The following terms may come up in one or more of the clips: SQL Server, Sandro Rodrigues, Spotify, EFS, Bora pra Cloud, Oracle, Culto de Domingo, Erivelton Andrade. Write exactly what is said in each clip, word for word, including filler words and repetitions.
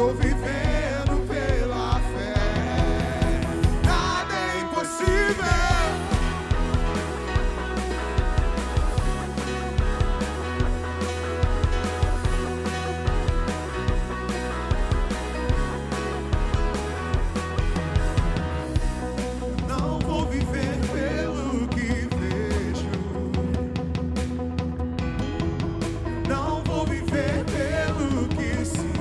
estou vivendo pela fé. Nada é impossível. Não vou viver pelo que vejo. Não vou viver pelo que sinto.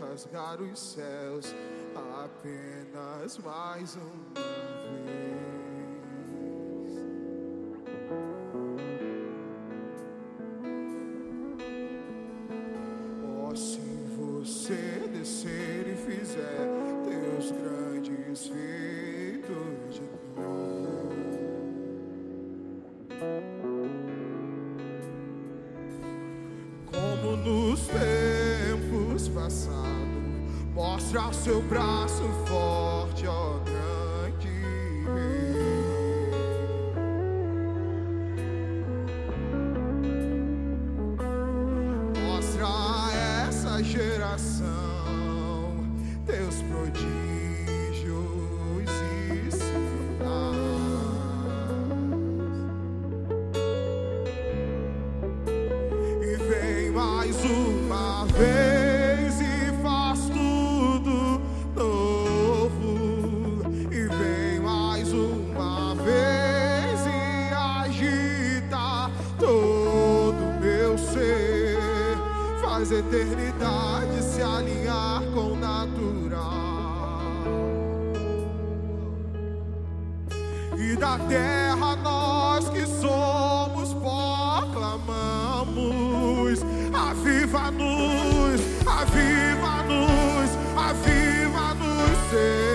Rasgar os céus apenas mais uma vez. Oh, se você descer e fizer teus grandes feitos de novo. Como nos tempos passados, mostra o seu braço forte, ó grande rei. e da terra nós que somos proclamamos. Aviva-nos, aviva-nos, aviva-nos, Senhor.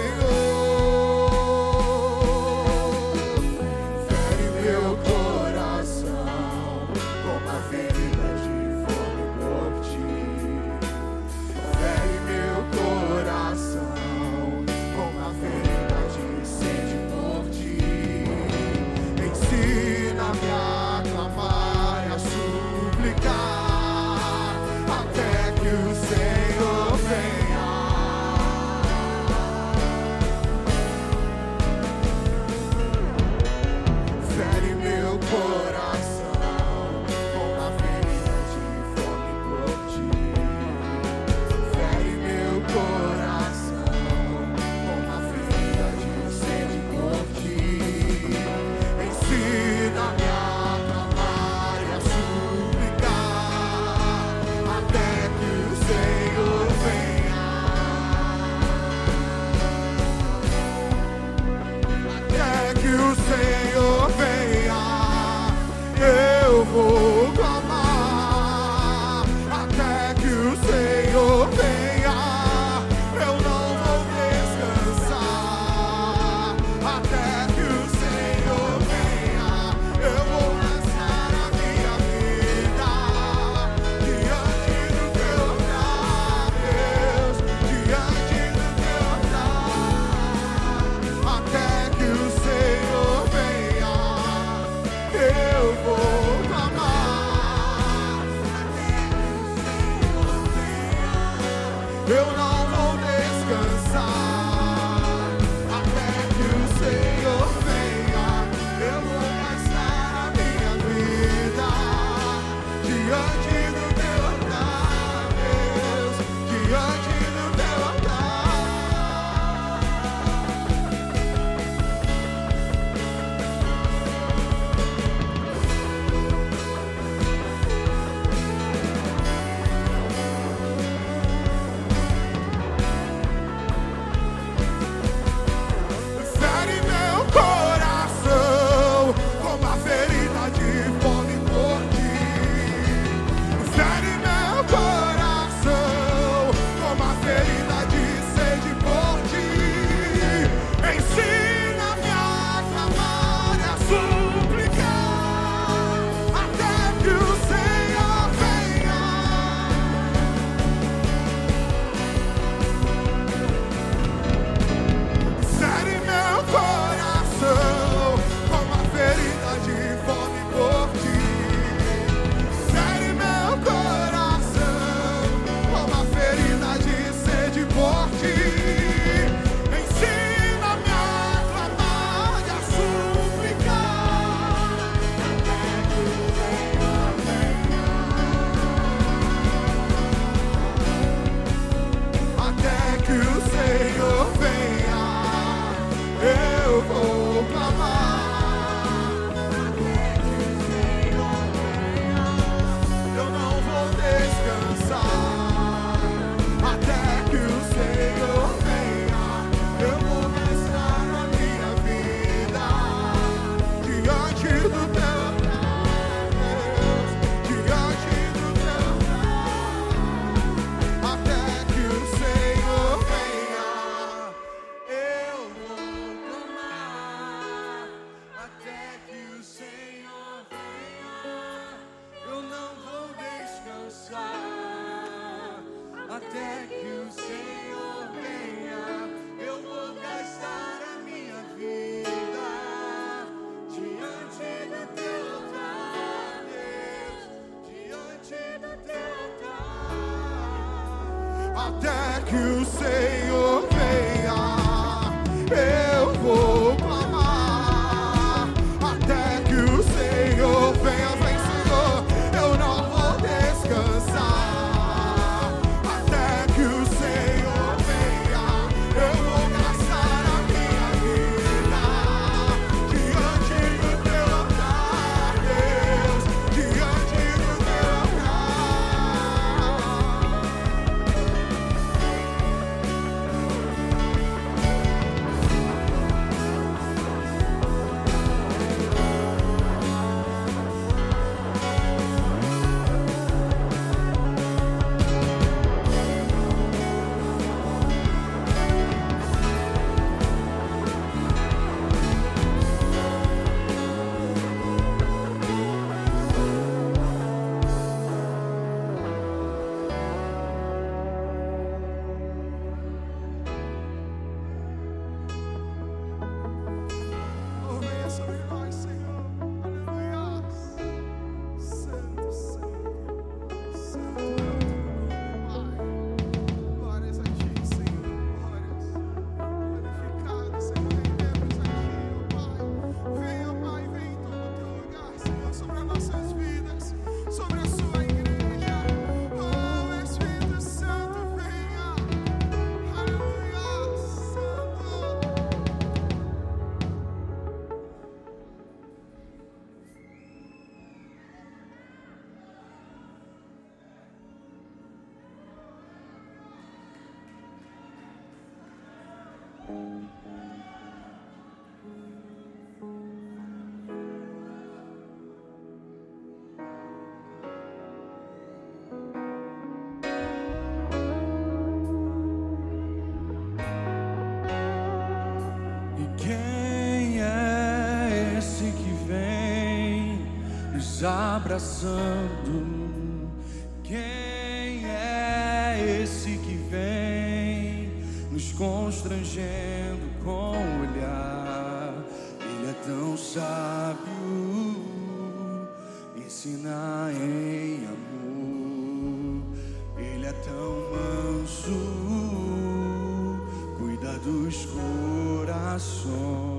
abraçando. Quem é esse que vem nos constrangendo com o olhar? Ele é tão sábio, ensina em amor. Ele é tão manso, cuida dos corações.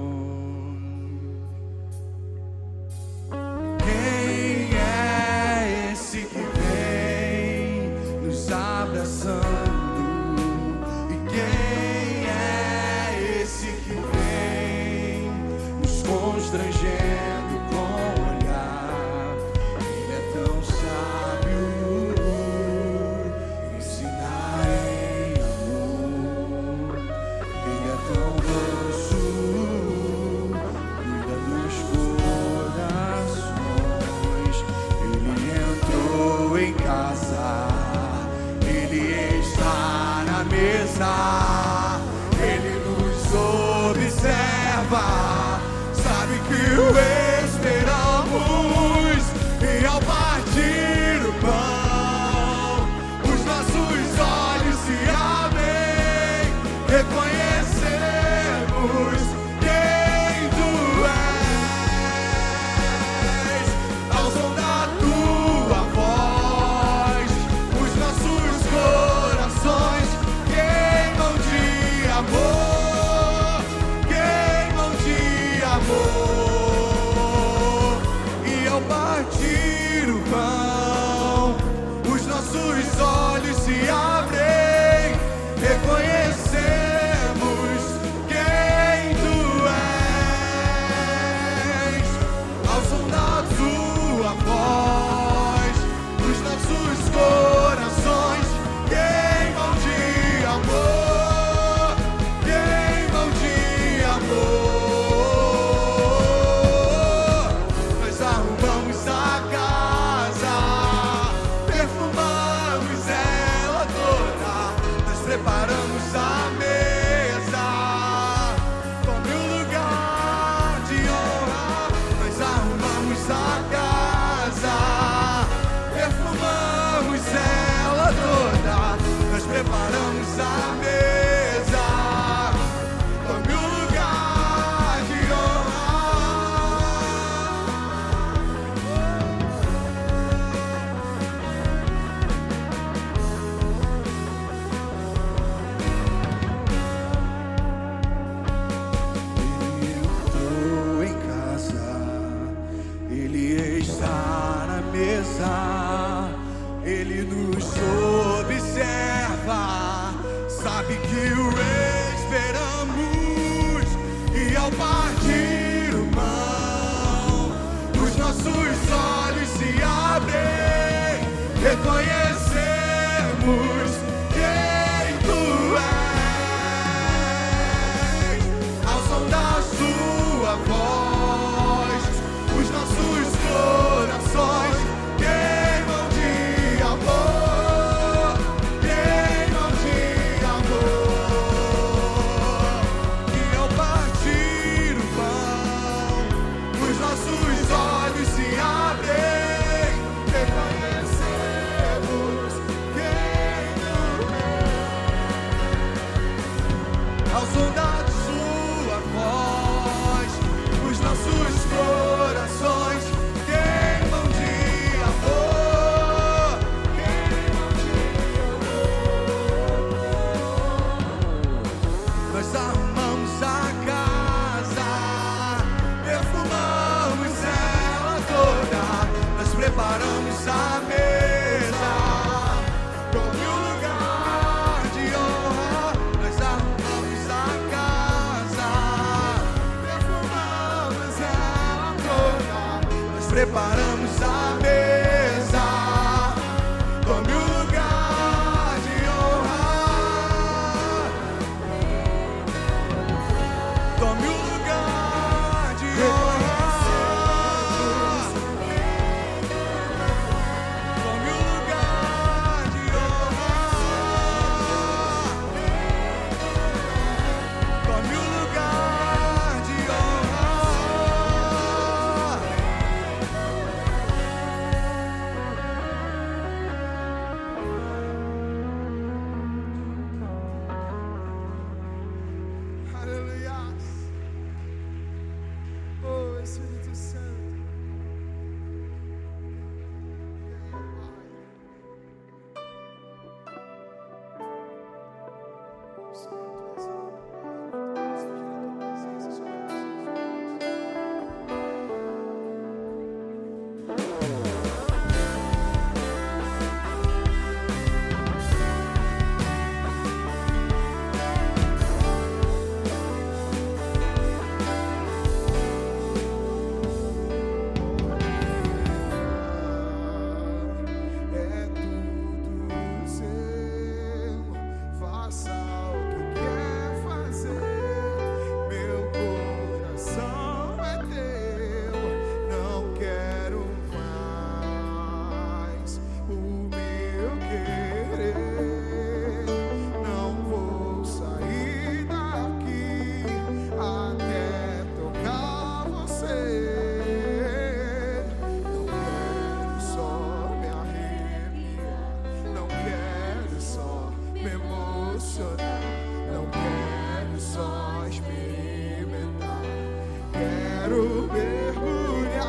quero mergulhar,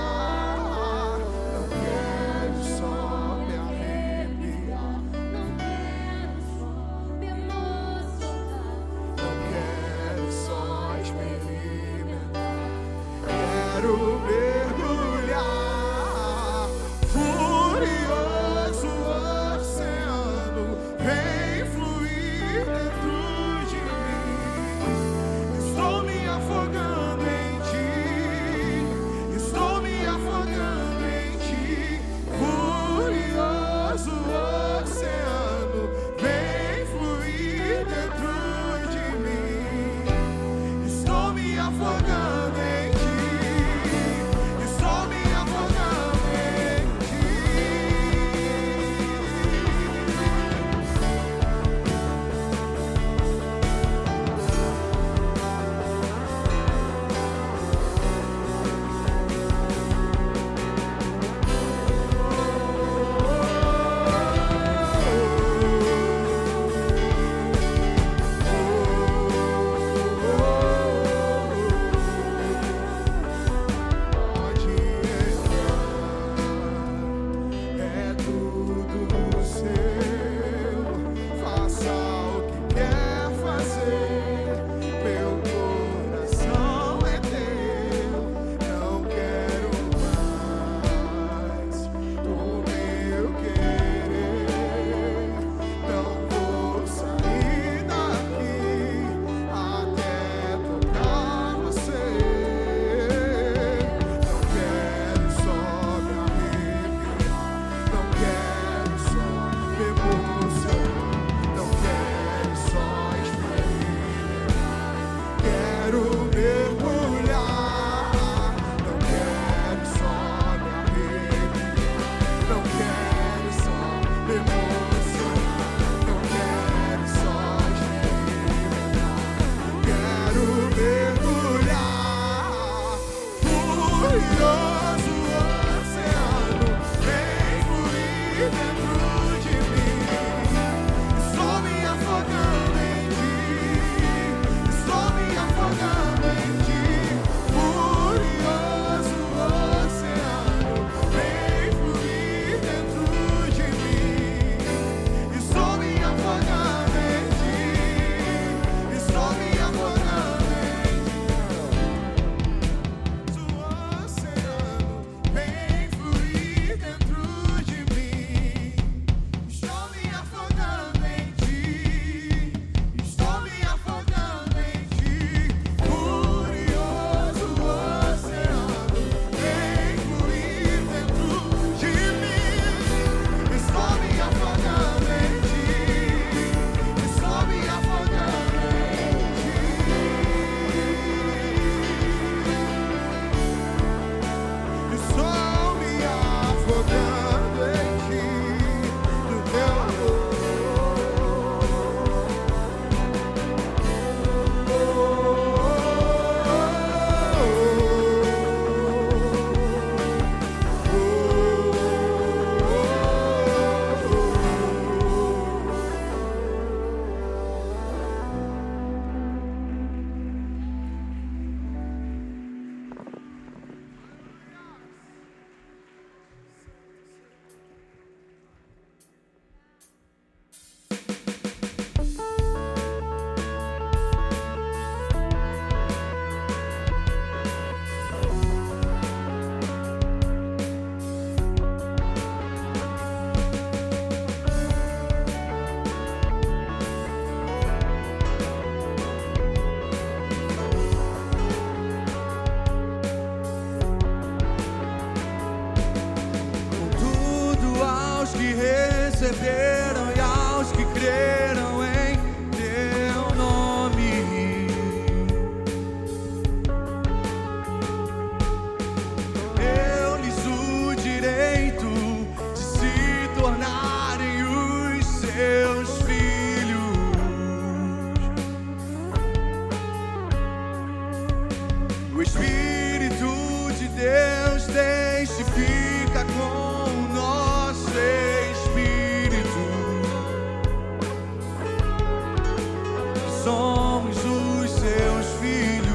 não quero só me arrepiar, não quero só me emocionar, não quero só experimentar, quero mergulhar, furioso oceano, vem fluir dentro de mim, estou me afogando. Somos os seus filhos.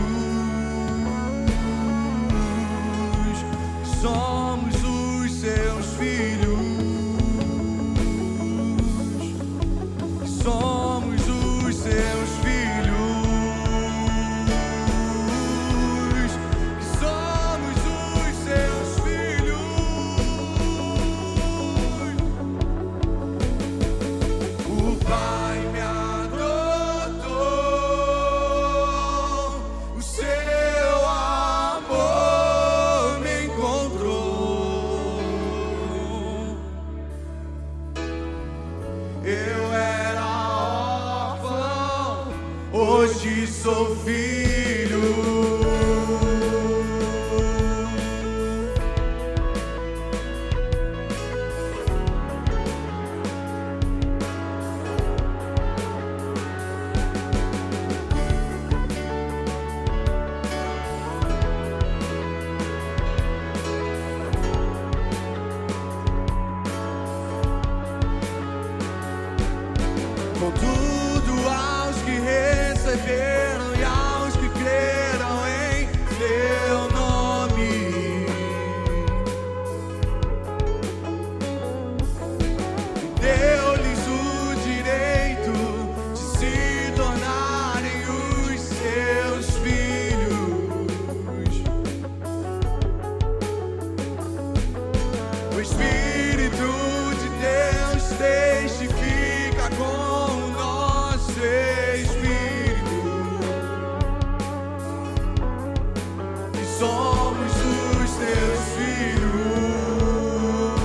somos os teus filhos,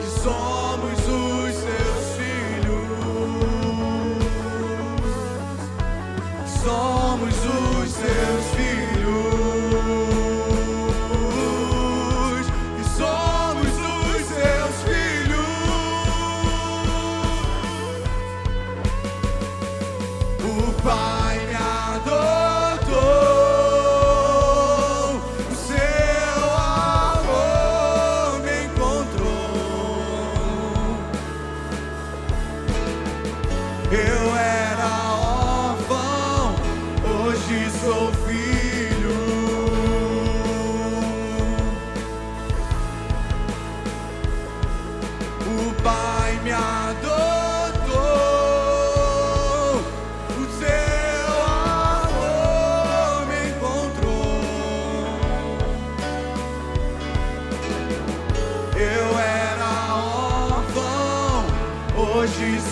que somos os teus filhos, que somos os teus filhos.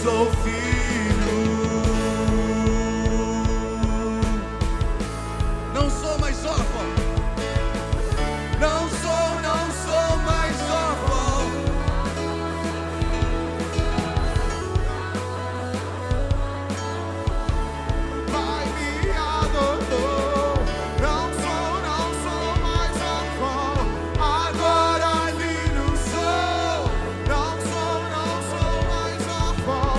Sou filho, não sou mais órfão, não sou, não sou mais órfão. Pai me adotou, não sou, não sou mais órfão. Agora filho sou, não sou, não sou mais órfão.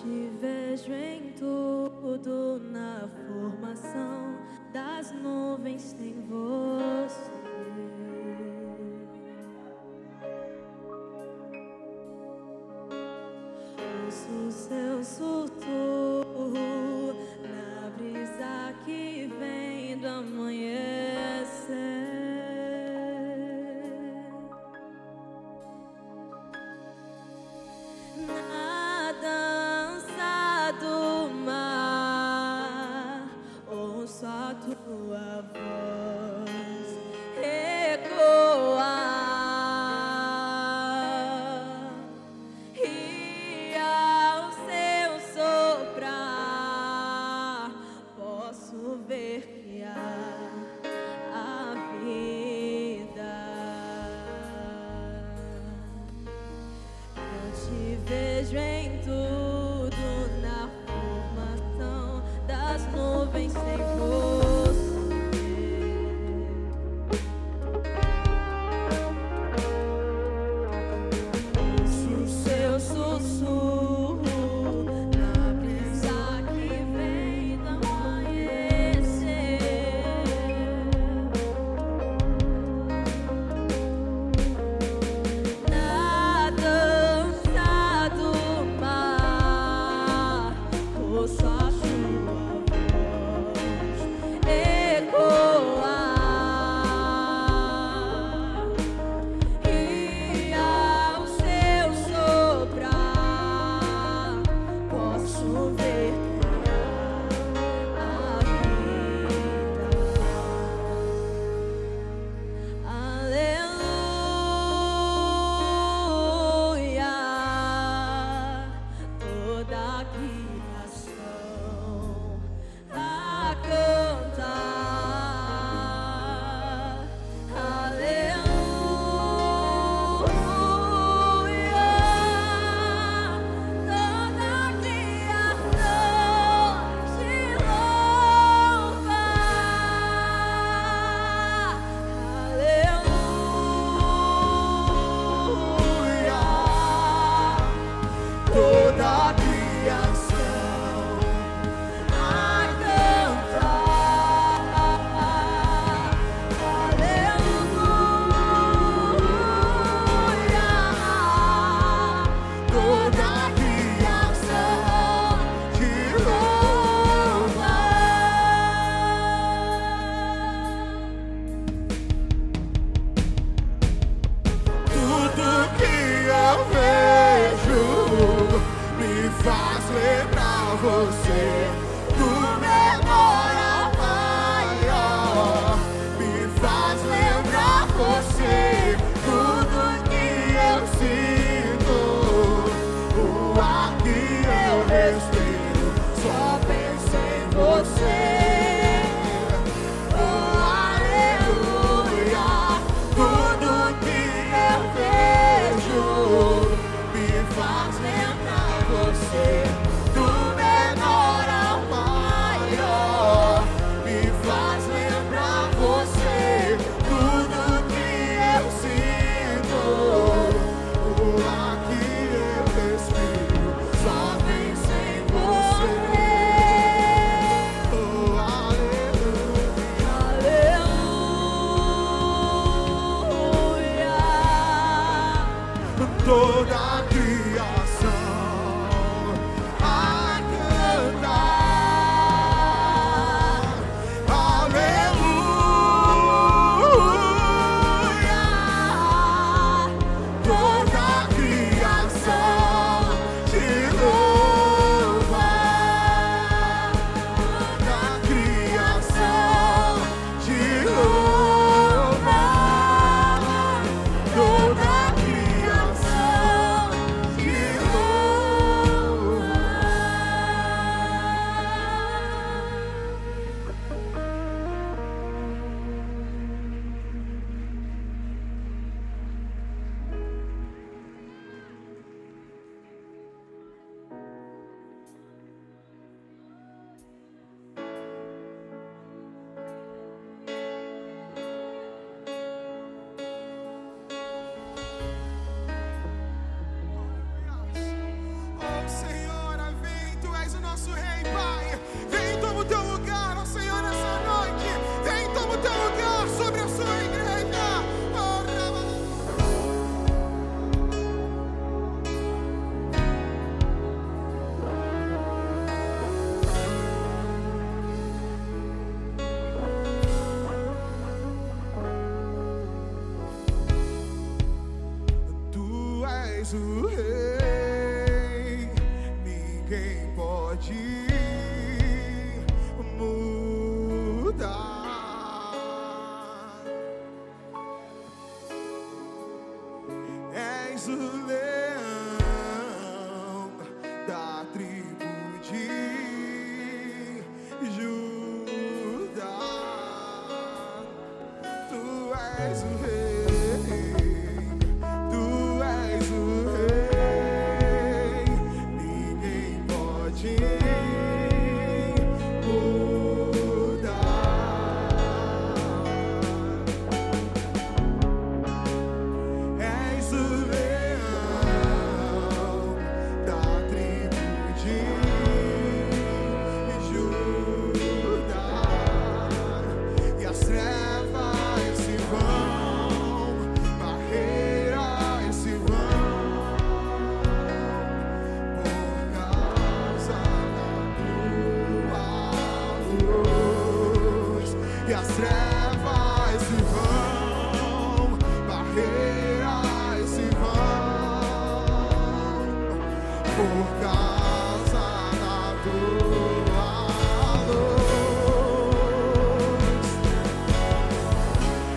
Te vejo em tudo, na formação das nuvens tem você. Ouço seu sussurro na brisa que vem do amanhecer. Na tua voz ecoar e ao seu soprar posso ver que há a vida. Eu te vejo em tudo, na formação das nuvens sem cor. Sua voz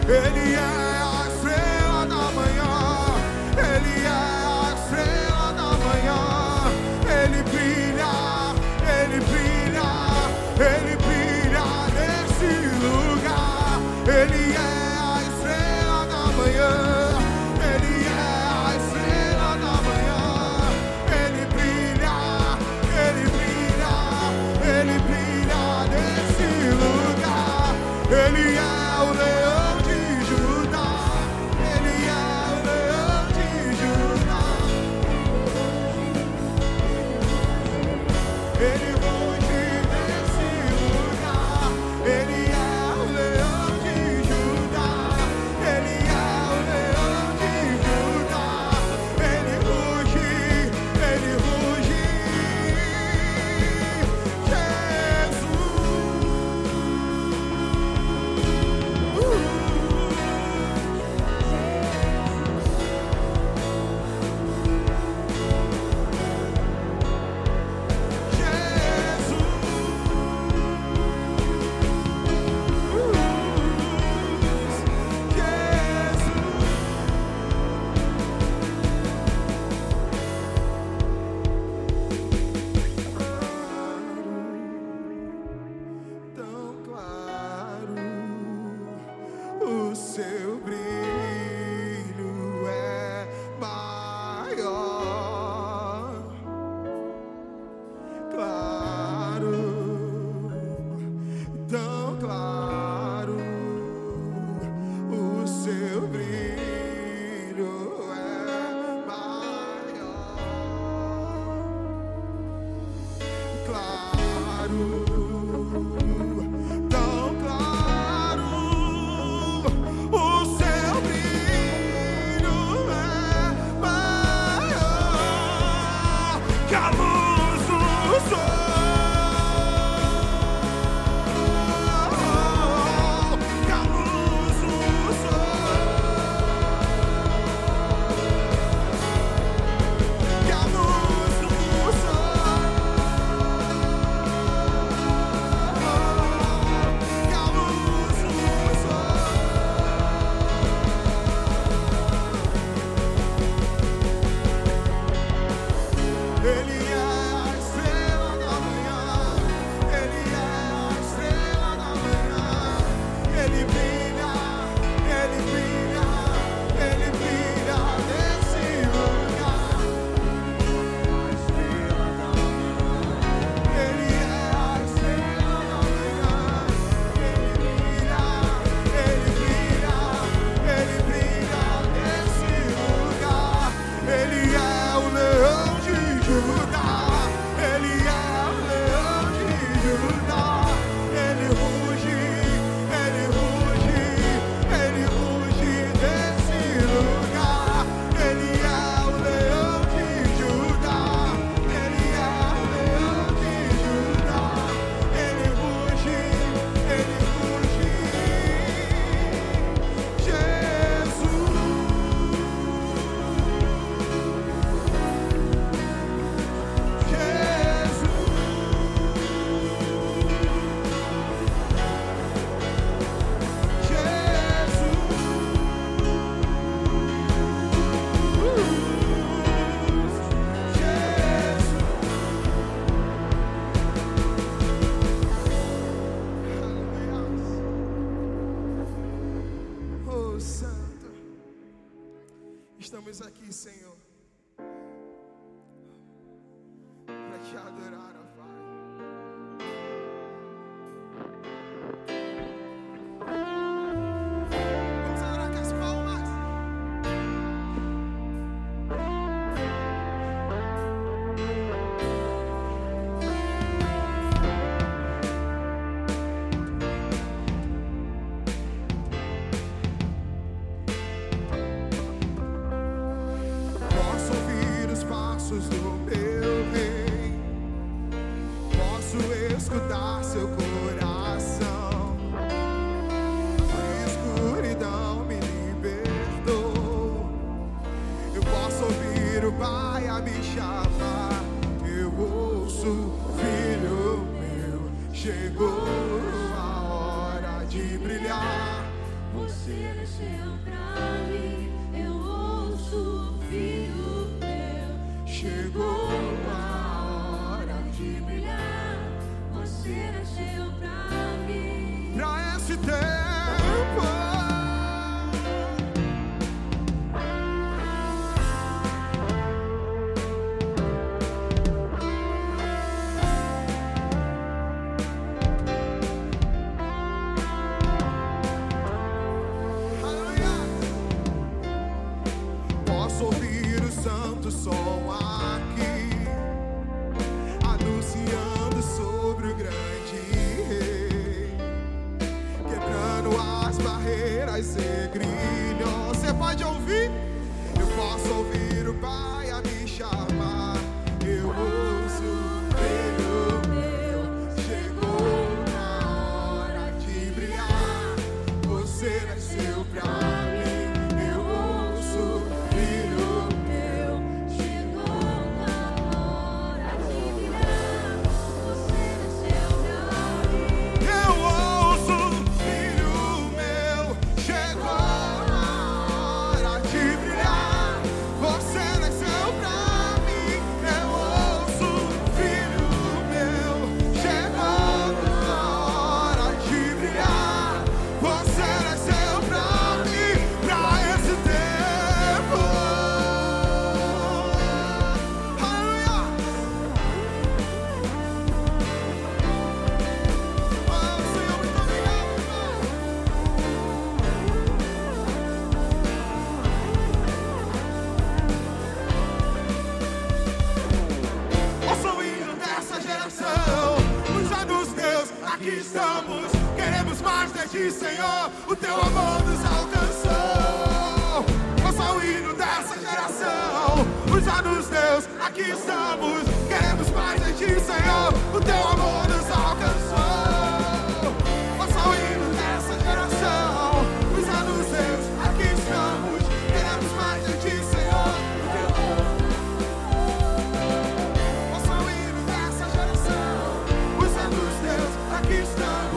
Ele é o leão de Judá. seu brilho é maior, claro, tão claro, o seu brilho é maior, claro. Estamos aqui, Senhor, para te adorar, ó Pai. Vamos adorar com as palmas. Escutar seu coração, a escuridão me libertou. Eu posso ouvir o Pai a me chamar. Eu ouço, filho meu, chegou a hora de brilhar. Você nasceu pra mim. Eu ouço, filho meu, chegou a hora de brilhar. Você nasceu pra mim, pra esse tempo. Você nasceu pra mim, eu ouço. Queremos mais de ti, Senhor, o teu amor nos alcançou. Eu sou o hino dessa geração, os anos teus, aqui estamos. Queremos mais de ti, Senhor, o teu amor nos alcançou. Eu sou o hino dessa geração, os anos teus, aqui estamos. Queremos mais de ti, Senhor, o teu amor. Eu sou o hino dessa geração, os anos teus, aqui estamos.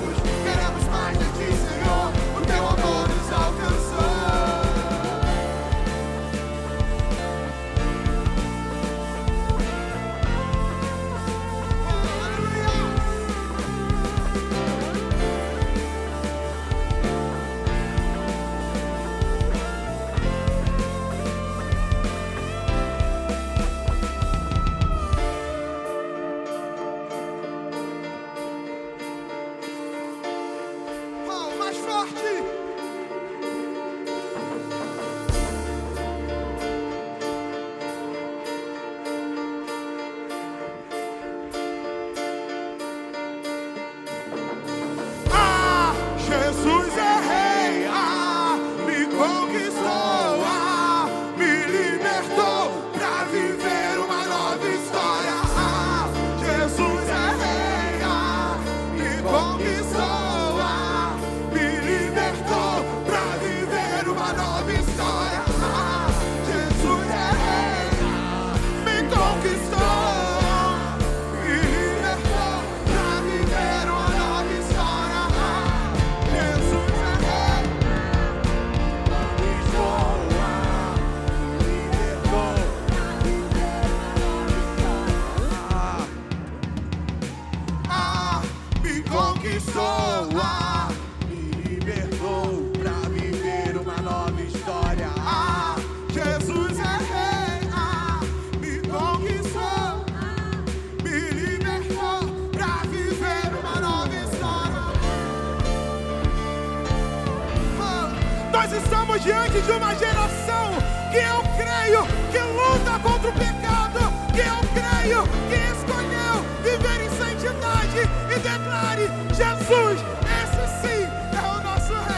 Diante de uma geração que eu creio que luta contra o pecado, que eu creio que escolheu viver em santidade e declare: Jesus, esse sim é o nosso Rei.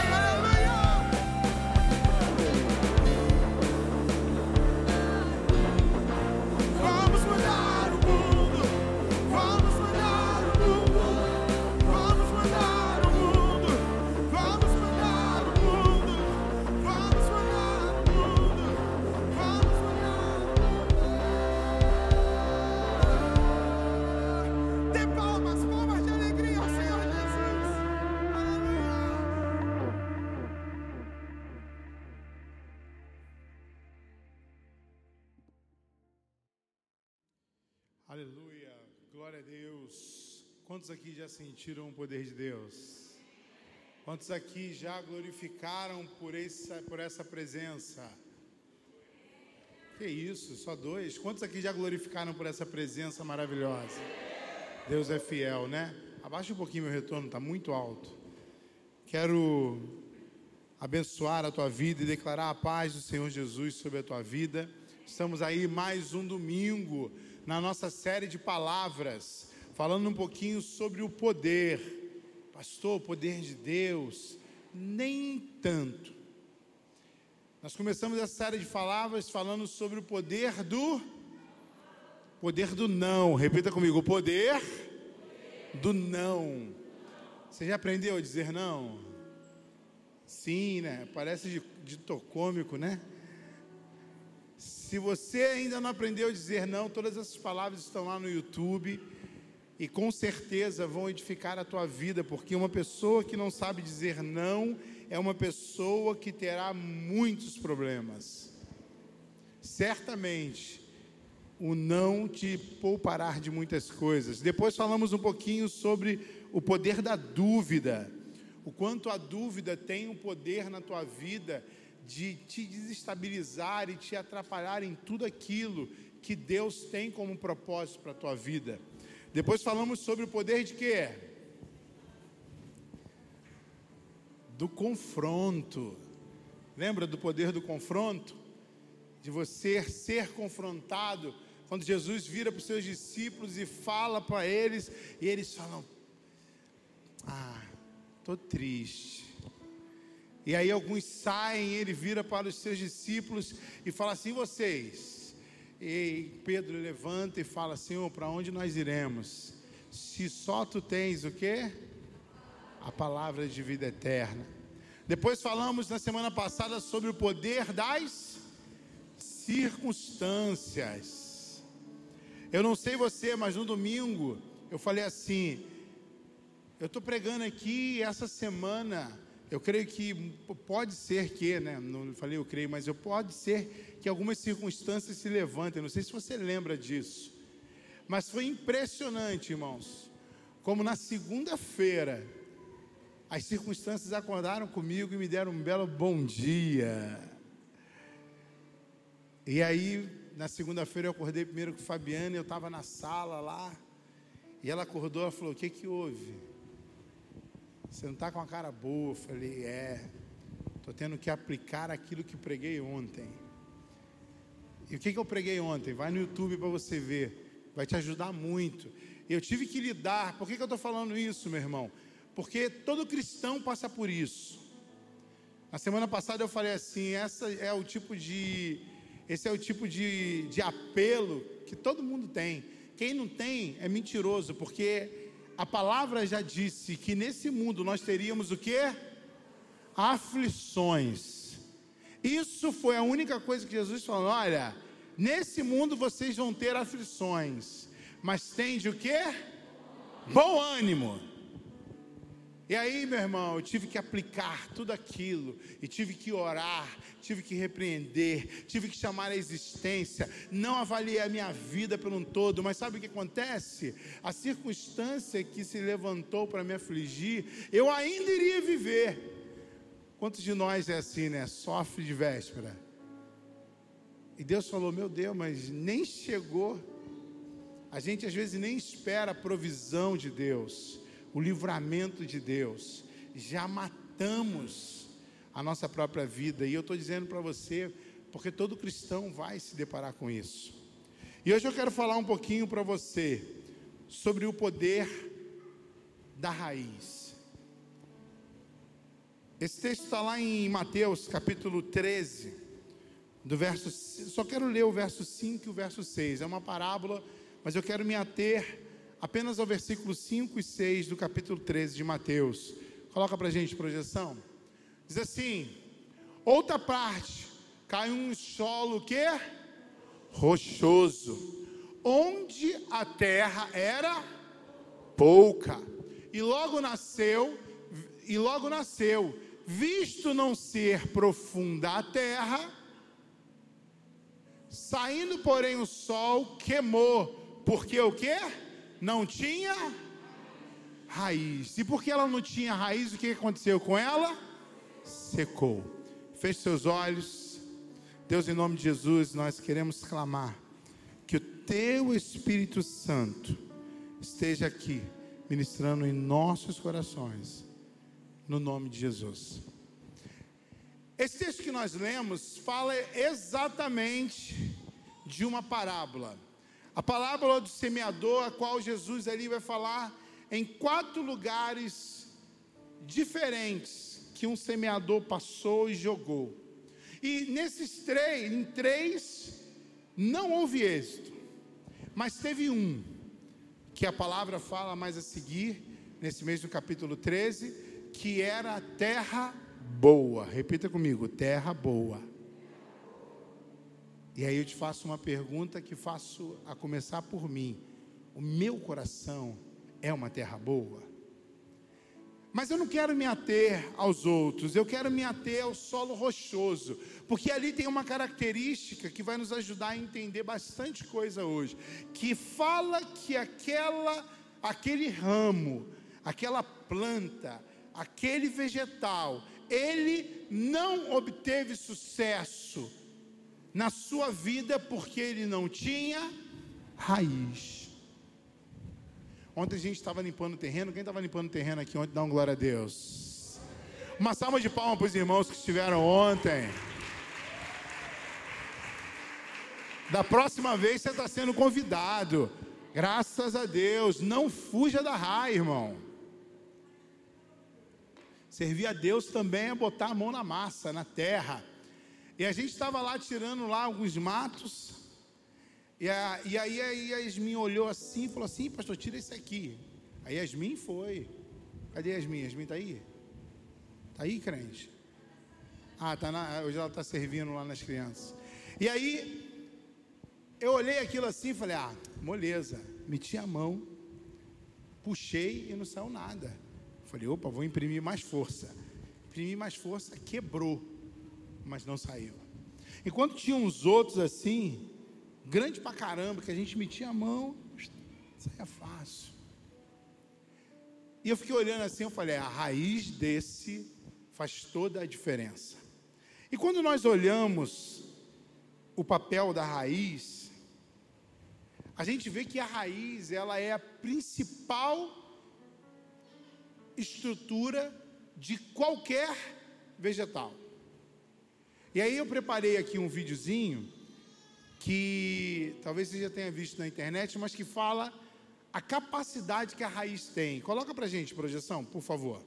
Aleluia! Vamos mudar o mundo, vamos mudar o mundo, vamos mudar o mundo, vamos mudar o mundo. Aleluia, glória a Deus. Quantos aqui já sentiram o poder de Deus? Quantos aqui já glorificaram por essa, por essa presença? Que isso, só dois? Quantos aqui já glorificaram por essa presença maravilhosa? Deus é fiel, né? Abaixa um pouquinho meu retorno, está muito alto. Quero abençoar a tua vida e declarar a paz do Senhor Jesus sobre a tua vida. Estamos aí mais um domingo na nossa série de palavras, falando um pouquinho sobre o poder. Pastor, o poder de Deus, nem tanto. Nós começamos essa série de palavras falando sobre o poder do... Poder do não. Repita comigo, o poder do não. Você já aprendeu a dizer não? Sim, né? Parece de dito cômico, né? Se você ainda não aprendeu a dizer não, todas essas palavras estão lá no YouTube e com certeza vão edificar a tua vida, porque uma pessoa que não sabe dizer não é uma pessoa que terá muitos problemas. Certamente, o não te poupará de muitas coisas. Depois falamos um pouquinho sobre o poder da dúvida, o quanto a dúvida tem um poder na tua vida de te desestabilizar e te atrapalhar em tudo aquilo que Deus tem como propósito para a tua vida. Depois falamos sobre o poder de quê? Do confronto. Lembra do poder do confronto? De você ser confrontado. Quando Jesus vira para os seus discípulos e fala para eles, e eles falam: ah, estou triste. E aí alguns saem, ele vira para os seus discípulos e fala assim, vocês? E Pedro levanta e fala, Senhor, para onde nós iremos? Se só tu tens o quê? A palavra de vida eterna. Depois falamos na semana passada sobre o poder das circunstâncias. Eu não sei você, mas no domingo eu falei assim, eu estou pregando aqui essa semana... Eu creio que, pode ser que, né? Não falei eu creio, mas eu pode ser que algumas circunstâncias se levantem. Não sei se você lembra disso. Mas foi impressionante, irmãos. Como na segunda-feira, as circunstâncias acordaram comigo e me deram um belo bom dia. E aí, na segunda-feira eu acordei primeiro com a Fabiana, eu estava na sala lá. E ela acordou, ela falou, o que que houve? Você não está com a cara boa. Eu falei, é, estou tendo que aplicar aquilo que preguei ontem. E o que, que eu preguei ontem? Vai no YouTube para você ver, vai te ajudar muito. Eu tive que lidar, por que, que eu estou falando isso, meu irmão? Porque todo cristão passa por isso. Na semana passada eu falei assim, essa é o tipo de, esse é o tipo de, de apelo que todo mundo tem. Quem não tem é mentiroso, porque... A palavra já disse que nesse mundo nós teríamos o quê? Aflições. Isso foi a única coisa que Jesus falou, olha, nesse mundo vocês vão ter aflições, mas tende o quê? Bom ânimo. E aí, meu irmão, eu tive que aplicar tudo aquilo, e tive que orar, tive que repreender, tive que chamar a existência, não avaliei a minha vida por um todo, mas sabe o que acontece? A circunstância que se levantou para me afligir, eu ainda iria viver. Quantos de nós é assim, né? Sofre de véspera. E Deus falou, meu Deus, mas nem chegou. A gente às vezes nem espera a provisão de Deus, o livramento de Deus, já matamos a nossa própria vida, e eu estou dizendo para você, porque todo cristão vai se deparar com isso, e hoje eu quero falar um pouquinho para você, sobre o poder da raiz. Esse texto está lá em Mateus capítulo treze, do verso, só quero ler o verso cinco e o verso seis, é uma parábola, mas eu quero me ater apenas ao versículo cinco e seis do capítulo treze de Mateus. Coloca para a gente projeção. Diz assim, outra parte, caiu um solo que? Rochoso, onde a terra era pouca, e logo nasceu, e logo nasceu, visto não ser profunda a terra, saindo porém o sol queimou, porque o quê? Não tinha raiz. E porque ela não tinha raiz, o que aconteceu com ela? Secou. Feche seus olhos. Deus, em nome de Jesus, nós queremos clamar que o Teu Espírito Santo esteja aqui, ministrando em nossos corações, no nome de Jesus. Esse texto que nós lemos fala exatamente de uma parábola. A parábola do semeador, a qual Jesus ali vai falar em quatro lugares diferentes que um semeador passou e jogou. E nesses três, em três, não houve êxito. Mas teve um, que a palavra fala mais a seguir, nesse mesmo capítulo treze, que era a terra boa. Repita comigo, terra boa. E aí eu te faço uma pergunta que faço a começar por mim. O meu coração é uma terra boa? Mas eu não quero me ater aos outros, eu quero me ater ao solo rochoso, porque ali tem uma característica que vai nos ajudar a entender bastante coisa hoje, que fala que aquela, aquele ramo, aquela planta, aquele vegetal, ele não obteve sucesso na sua vida, porque ele não tinha raiz. Ontem a gente estava limpando o terreno. Quem estava limpando o terreno aqui ontem, dá uma glória a Deus. Uma salva de palmas para os irmãos que estiveram ontem. Da próxima vez você está sendo convidado. Graças a Deus, não fuja da raia, irmão. Servir a Deus também é botar a mão na massa, na terra. E a gente estava lá tirando lá alguns matos. E, a, e aí a Yasmin olhou assim e falou assim: pastor, tira esse aqui. A Yasmin foi. Cadê a Yasmin? Yasmin está aí? Está aí, crente? Ah, tá na, hoje ela está servindo lá nas crianças. E aí, eu olhei aquilo assim e falei: ah, moleza. Meti a mão, puxei e não saiu nada. Falei: opa, vou imprimir mais força. Imprimi mais força, quebrou, mas não saiu. Enquanto tinha uns outros assim, grande pra caramba, que a gente metia a mão, saia fácil. E eu fiquei olhando assim, eu falei: a raiz desse faz toda a diferença. E quando nós olhamos o papel da raiz, a gente vê que a raiz, ela é a principal estrutura de qualquer vegetal. E aí eu preparei aqui um videozinho que talvez você já tenha visto na internet, mas que fala a capacidade que a raiz tem. Coloca pra gente, projeção, por favor.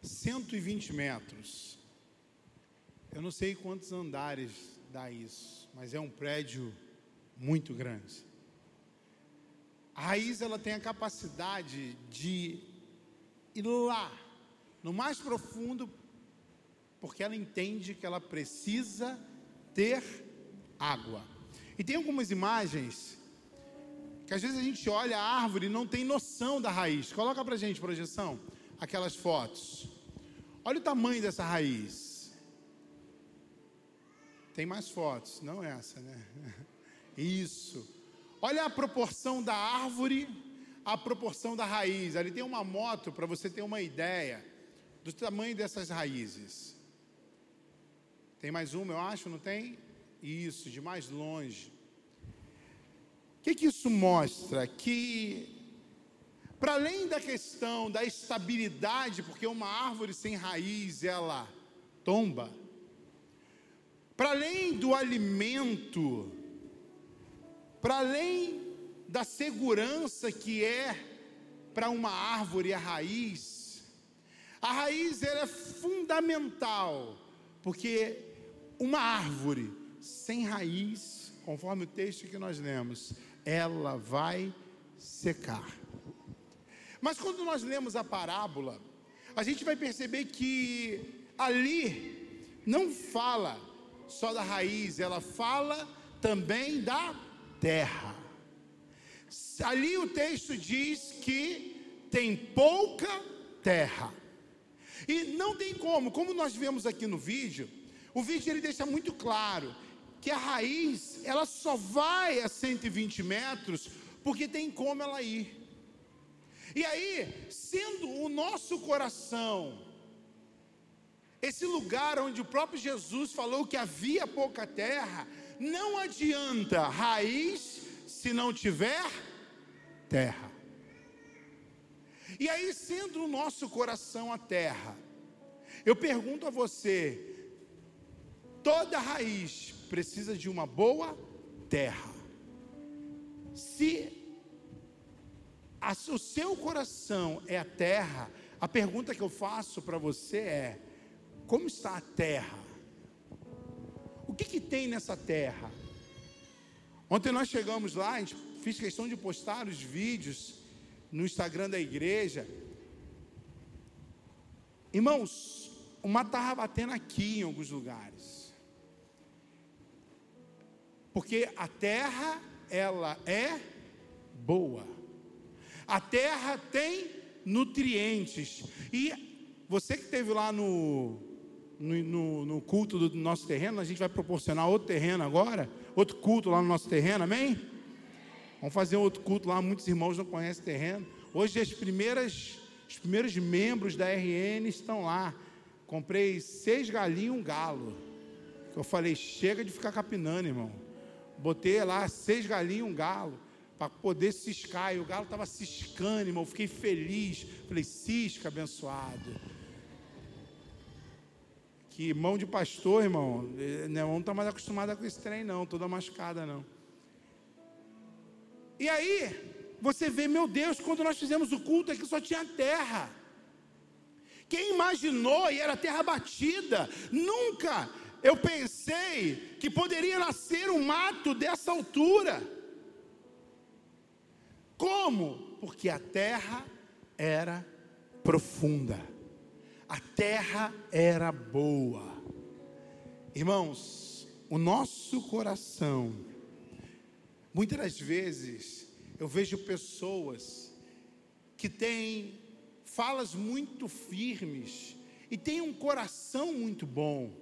cento e vinte metros. Eu não sei quantos andares dá isso, mas é um prédio muito grande. A raiz, ela tem a capacidade de ir lá, no mais profundo, porque ela entende que ela precisa ter água. E tem algumas imagens que às vezes a gente olha a árvore e não tem noção da raiz. Coloca pra gente, projeção, aquelas fotos. Olha o tamanho dessa raiz. Tem mais fotos, não essa, né? Isso. Olha a proporção da árvore, a proporção da raiz. Ali tem uma moto para você ter uma ideia do tamanho dessas raízes. Tem mais uma, eu acho, não tem? Isso, de mais longe. O que que isso mostra? Que, para além da questão da estabilidade, porque uma árvore sem raiz, ela tomba, para além do alimento, para além da segurança que é para uma árvore a raiz, a raiz ela é fundamental, porque uma árvore sem raiz, conforme o texto que nós lemos, ela vai secar. Mas quando nós lemos a parábola, a gente vai perceber que ali não fala só da raiz, ela fala também da terra. Ali o texto diz que tem pouca terra. E não tem como, como nós vemos aqui no vídeo, o vídeo ele deixa muito claro que a raiz, ela só vai a cento e vinte metros porque tem como ela ir. E aí, sendo o nosso coração esse lugar onde o próprio Jesus falou que havia pouca terra, não adianta raiz se não tiver terra. E aí, sendo o nosso coração a terra, eu pergunto a você: toda raiz precisa de uma boa terra. Se A, o seu coração é a terra, a pergunta que eu faço para você é: como está a terra? O que que tem nessa terra? Ontem nós chegamos lá, a gente fez questão de postar os vídeos no Instagram da igreja. Irmãos, uma tava batendo aqui em alguns lugares, porque a terra, ela é boa. A terra tem nutrientes. E você que esteve lá no, no, no, no culto do nosso terreno, a gente vai proporcionar outro terreno agora, outro culto lá no nosso terreno, amém? Vamos fazer outro culto lá, muitos irmãos não conhecem o terreno. Hoje as primeiras, os primeiros membros da R N estão lá. Comprei seis galinhas e um galo. Eu falei, chega de ficar capinando, irmão. Botei lá seis galinhas e um galo para poder ciscar, e o galo estava ciscando, irmão, eu fiquei feliz, falei, cisca abençoado, que mão de pastor, irmão, não está mais acostumada com esse trem não, toda machucada não. E aí, você vê, meu Deus, quando nós fizemos o culto aqui só tinha terra. Quem imaginou? E era terra batida. Nunca eu pensei que poderia nascer um mato dessa altura. Como? Porque a terra era profunda, a terra era boa. Irmãos, o nosso coração, muitas das vezes eu vejo pessoas que têm falas muito firmes e têm um coração muito bom,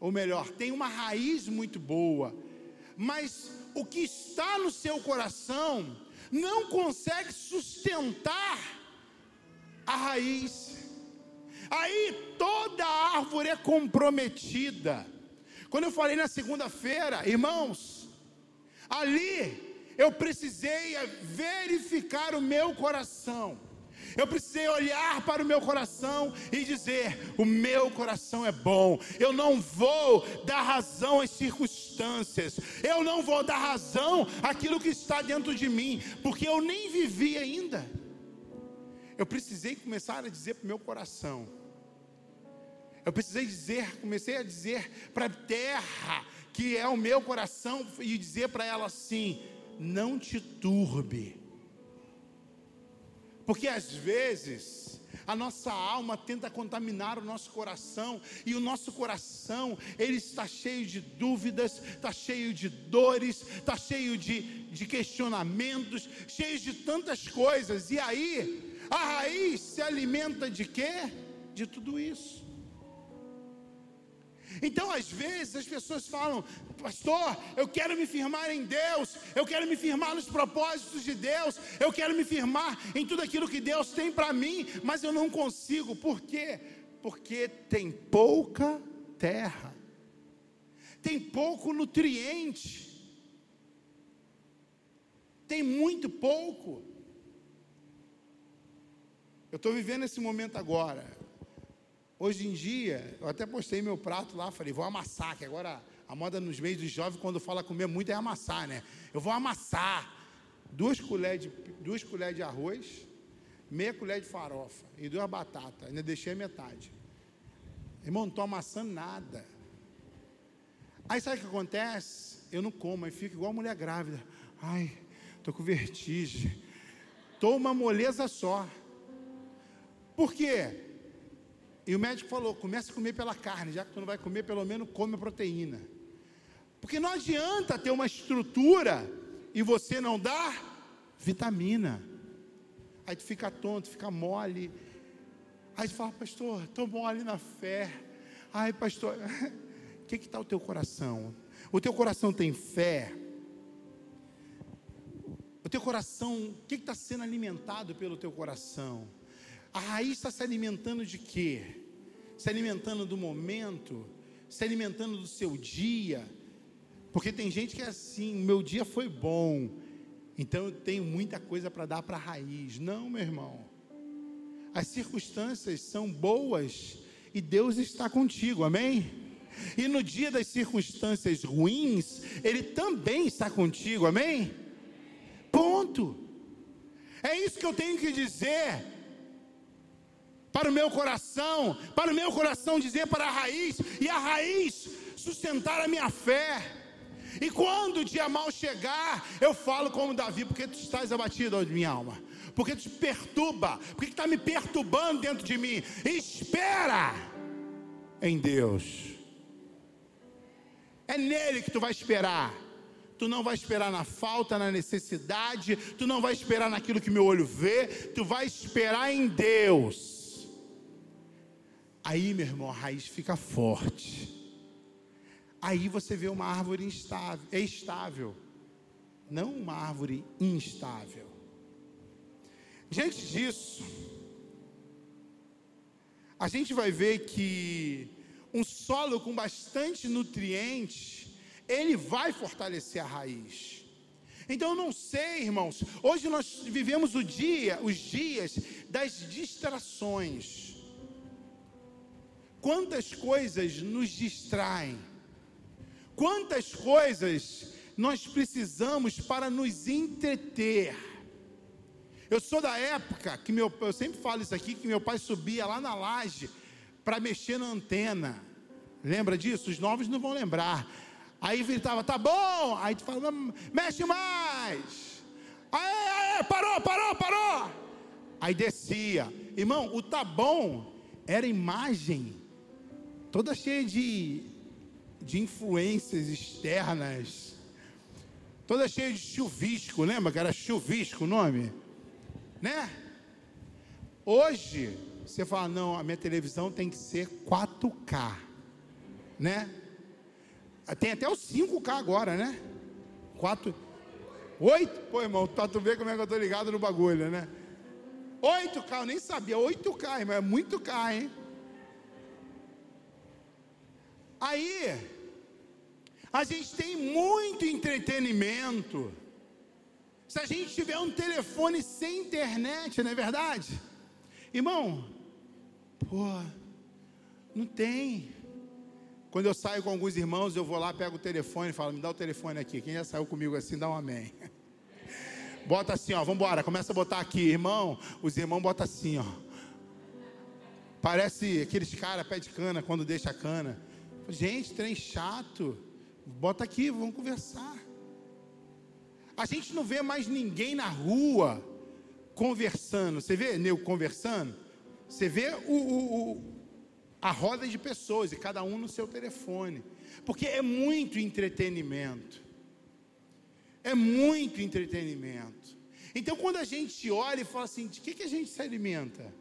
ou melhor, têm uma raiz muito boa, mas o que está no seu coração não consegue sustentar a raiz. Aí toda árvore é comprometida. Quando eu falei na segunda-feira, irmãos, ali eu precisei verificar o meu coração. Eu precisei olhar para o meu coração e dizer, o meu coração é bom, eu não vou dar razão às circunstâncias, eu não vou dar razão àquilo que está dentro de mim, porque eu nem vivi ainda. Eu precisei começar a dizer para o meu coração, eu precisei dizer, comecei a dizer para a terra, que é o meu coração, e dizer para ela assim, não te turbe. Porque às vezes a nossa alma tenta contaminar o nosso coração, e o nosso coração ele está cheio de dúvidas, está cheio de dores, está cheio de, de questionamentos, cheio de tantas coisas. E aí a raiz se alimenta de quê? De tudo isso. Então, às vezes, as pessoas falam: pastor, eu quero me firmar em Deus, eu quero me firmar nos propósitos de Deus, eu quero me firmar em tudo aquilo que Deus tem para mim, mas eu não consigo. Por quê? Porque tem pouca terra, tem pouco nutriente, tem muito pouco. Eu estou vivendo esse momento agora. Hoje em dia, eu até postei meu prato lá, falei, vou amassar, que agora a moda nos meios dos jovens, quando fala comer muito, é amassar, né? Eu vou amassar duas colheres de, duas colheres de arroz, meia colher de farofa e duas batatas, ainda deixei a metade. Irmão, não estou amassando nada. Aí sabe o que acontece? Eu não como, aí fico igual a mulher grávida. Ai, estou com vertigem. Estou uma moleza só. Por quê? E o médico falou, começa a comer pela carne, já que tu não vai comer, pelo menos come a proteína. Porque não adianta ter uma estrutura e você não dar vitamina. Aí tu fica tonto, fica mole. Aí tu fala, pastor, estou mole na fé. Ai, pastor, o que está o teu coração? O teu coração tem fé? O teu coração, o que está sendo alimentado pelo teu coração? A raiz está se alimentando de quê? Se alimentando do momento, se alimentando do seu dia, porque tem gente que é assim, meu dia foi bom, então eu tenho muita coisa para dar para a raiz. Não, meu irmão, as circunstâncias são boas e Deus está contigo, amém? E no dia das circunstâncias ruins, Ele também está contigo, amém? Ponto. É isso que eu tenho que dizer para o meu coração, para o meu coração dizer para a raiz, e a raiz sustentar a minha fé. E quando o dia mal chegar, eu falo como Davi, porque tu estás abatido, ó minha alma, porque tu te perturba, porque está me perturbando dentro de mim, espera em Deus, é nele que tu vai esperar. Tu não vai esperar na falta, na necessidade, tu não vai esperar naquilo que meu olho vê, tu vai esperar em Deus. Aí, meu irmão, a raiz fica forte. Aí você vê uma árvore instável, é estável, não uma árvore instável. Diante disso, a gente vai ver que um solo com bastante nutrientes, ele vai fortalecer a raiz. Então eu não sei, irmãos, hoje nós vivemos o dia, os dias das distrações. Quantas coisas nos distraem, quantas coisas nós precisamos para nos entreter. Eu sou da época que meu, eu sempre falo isso aqui, que meu pai subia lá na laje para mexer na antena, lembra disso? Os novos não vão lembrar. Aí ele estava, tá bom, aí tu falava, mexe mais, aê, aê, parou, parou, parou, aí descia, irmão, o tá bom era imagem toda cheia de, de influências externas, toda cheia de chuvisco, lembra que era chuvisco o nome? Né? Hoje, você fala, não, a minha televisão tem que ser quatro K, né? Tem até o cinco K agora, né? quatro... oito? Pô, irmão, pra tu ver como é que eu tô ligado no bagulho, né? oito K, eu nem sabia, oito K, irmão, é muito K, hein? Aí, a gente tem muito entretenimento. Se a gente tiver um telefone sem internet, não é verdade? Irmão, pô, não tem. Quando eu saio com alguns irmãos, eu vou lá, pego o telefone e falo, me dá o telefone aqui. Quem já saiu comigo assim, dá um amém. Bota assim, ó, vamos embora, começa a botar aqui, irmão, os irmãos botam assim, ó, parece aqueles caras pé de cana, quando deixa a cana, gente, trem chato, bota aqui, vamos conversar. A gente não vê mais ninguém na rua conversando, você vê nego conversando, você vê o, o, o, a roda de pessoas, e cada um no seu telefone, porque é muito entretenimento, é muito entretenimento. Então quando a gente olha e fala assim, de que, que a gente se alimenta?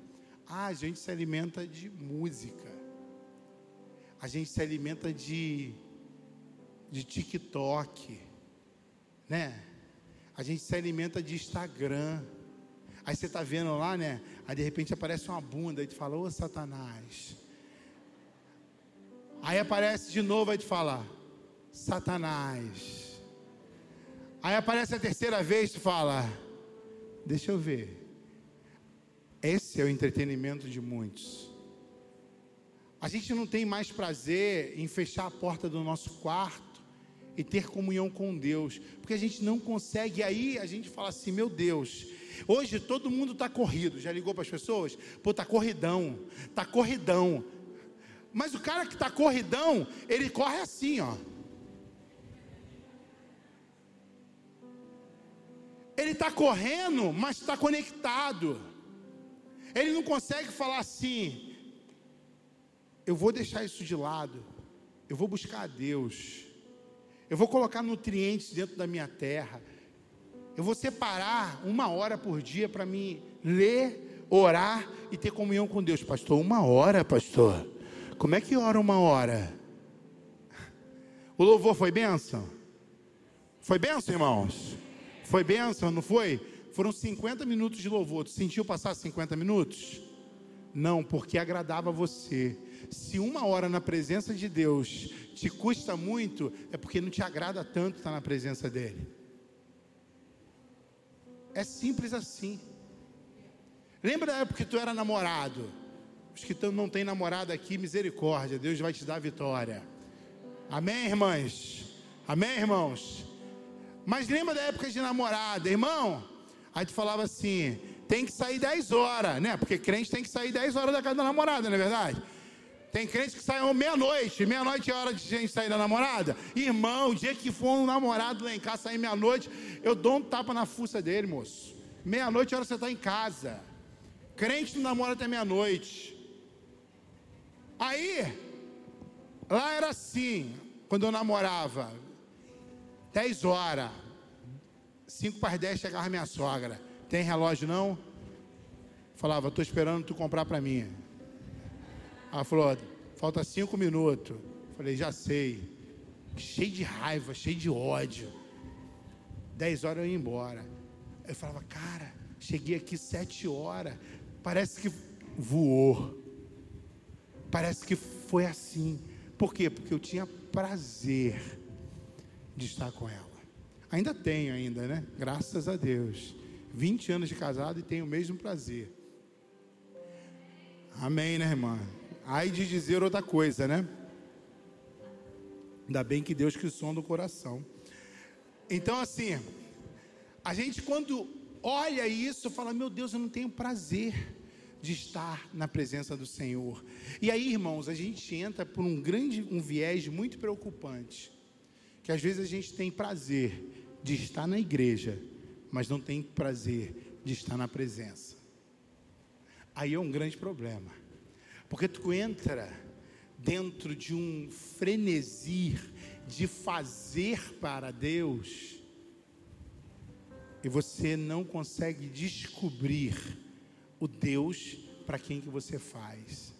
Ah, a gente se alimenta de música, a gente se alimenta de, de TikTok, né? A gente se alimenta de Instagram. Aí você está vendo lá, né? Aí de repente aparece uma bunda e tu fala, ô Satanás. Aí aparece de novo e tu fala, Satanás. Aí aparece a terceira vez e tu fala, deixa eu ver. Esse é o entretenimento de muitos. A gente não tem mais prazer em fechar a porta do nosso quarto e ter comunhão com Deus, porque a gente não consegue. Aí a gente fala assim, meu Deus, hoje todo mundo está corrido. Já ligou para as pessoas? Pô, está corridão, está corridão. Mas o cara que está corridão, ele corre assim, ó. Ele está correndo, mas está conectado. Ele não consegue falar assim, eu vou deixar isso de lado, eu vou buscar a Deus, eu vou colocar nutrientes dentro da minha terra, eu vou separar uma hora por dia para mim ler, orar e ter comunhão com Deus. Pastor, uma hora, pastor? Como é que ora uma hora? O louvor foi bênção? Foi bênção, irmãos? Foi bênção, não foi? Foram cinquenta minutos de louvor. Tu sentiu passar cinquenta minutos? Não, porque agradava você. Se uma hora na presença de Deus te custa muito, é porque não te agrada tanto estar na presença dele. É simples assim. Lembra da época que tu era namorado? Os que não têm namorado aqui, misericórdia, Deus vai te dar vitória. Amém, irmãs? Amém, irmãos? Mas lembra da época de namorada, irmão? Aí tu falava assim, tem que sair dez horas, né? Porque crente tem que sair dez horas da casa da namorada, não é verdade? Tem crente que sai meia-noite, meia-noite é hora de gente sair da namorada. Irmão, o dia que for um namorado lá em casa sair meia-noite, eu dou um tapa na fuça dele, moço. Meia-noite é hora que você está em casa. Crente não namora até meia-noite. Aí, lá era assim, quando eu namorava, dez horas, cinco para as dez chegava minha sogra. Tem relógio não? Falava, estou esperando tu comprar para mim. Ela falou, falta cinco minutos. Falei, já sei. Cheio de raiva, cheio de ódio. Dez horas eu ia embora. Eu falava, cara, cheguei aqui sete horas. Parece que voou. Parece que foi assim. Por quê? Porque eu tinha prazer de estar com ela. Ainda tenho ainda, né? Graças a Deus. vinte anos de casado e tenho o mesmo prazer. Amém, né, irmã? Ai de dizer outra coisa, né? Ainda bem que Deus que sonda o coração. Então, assim, a gente quando olha isso, fala, meu Deus, eu não tenho prazer de estar na presença do Senhor. E aí, irmãos, a gente entra por um grande, um viés muito preocupante, que às vezes a gente tem prazer de estar na igreja, mas não tem prazer de estar na presença. Aí é um grande problema, porque tu entra dentro de um frenesi de fazer para Deus, e você não consegue descobrir o Deus para quem que você faz.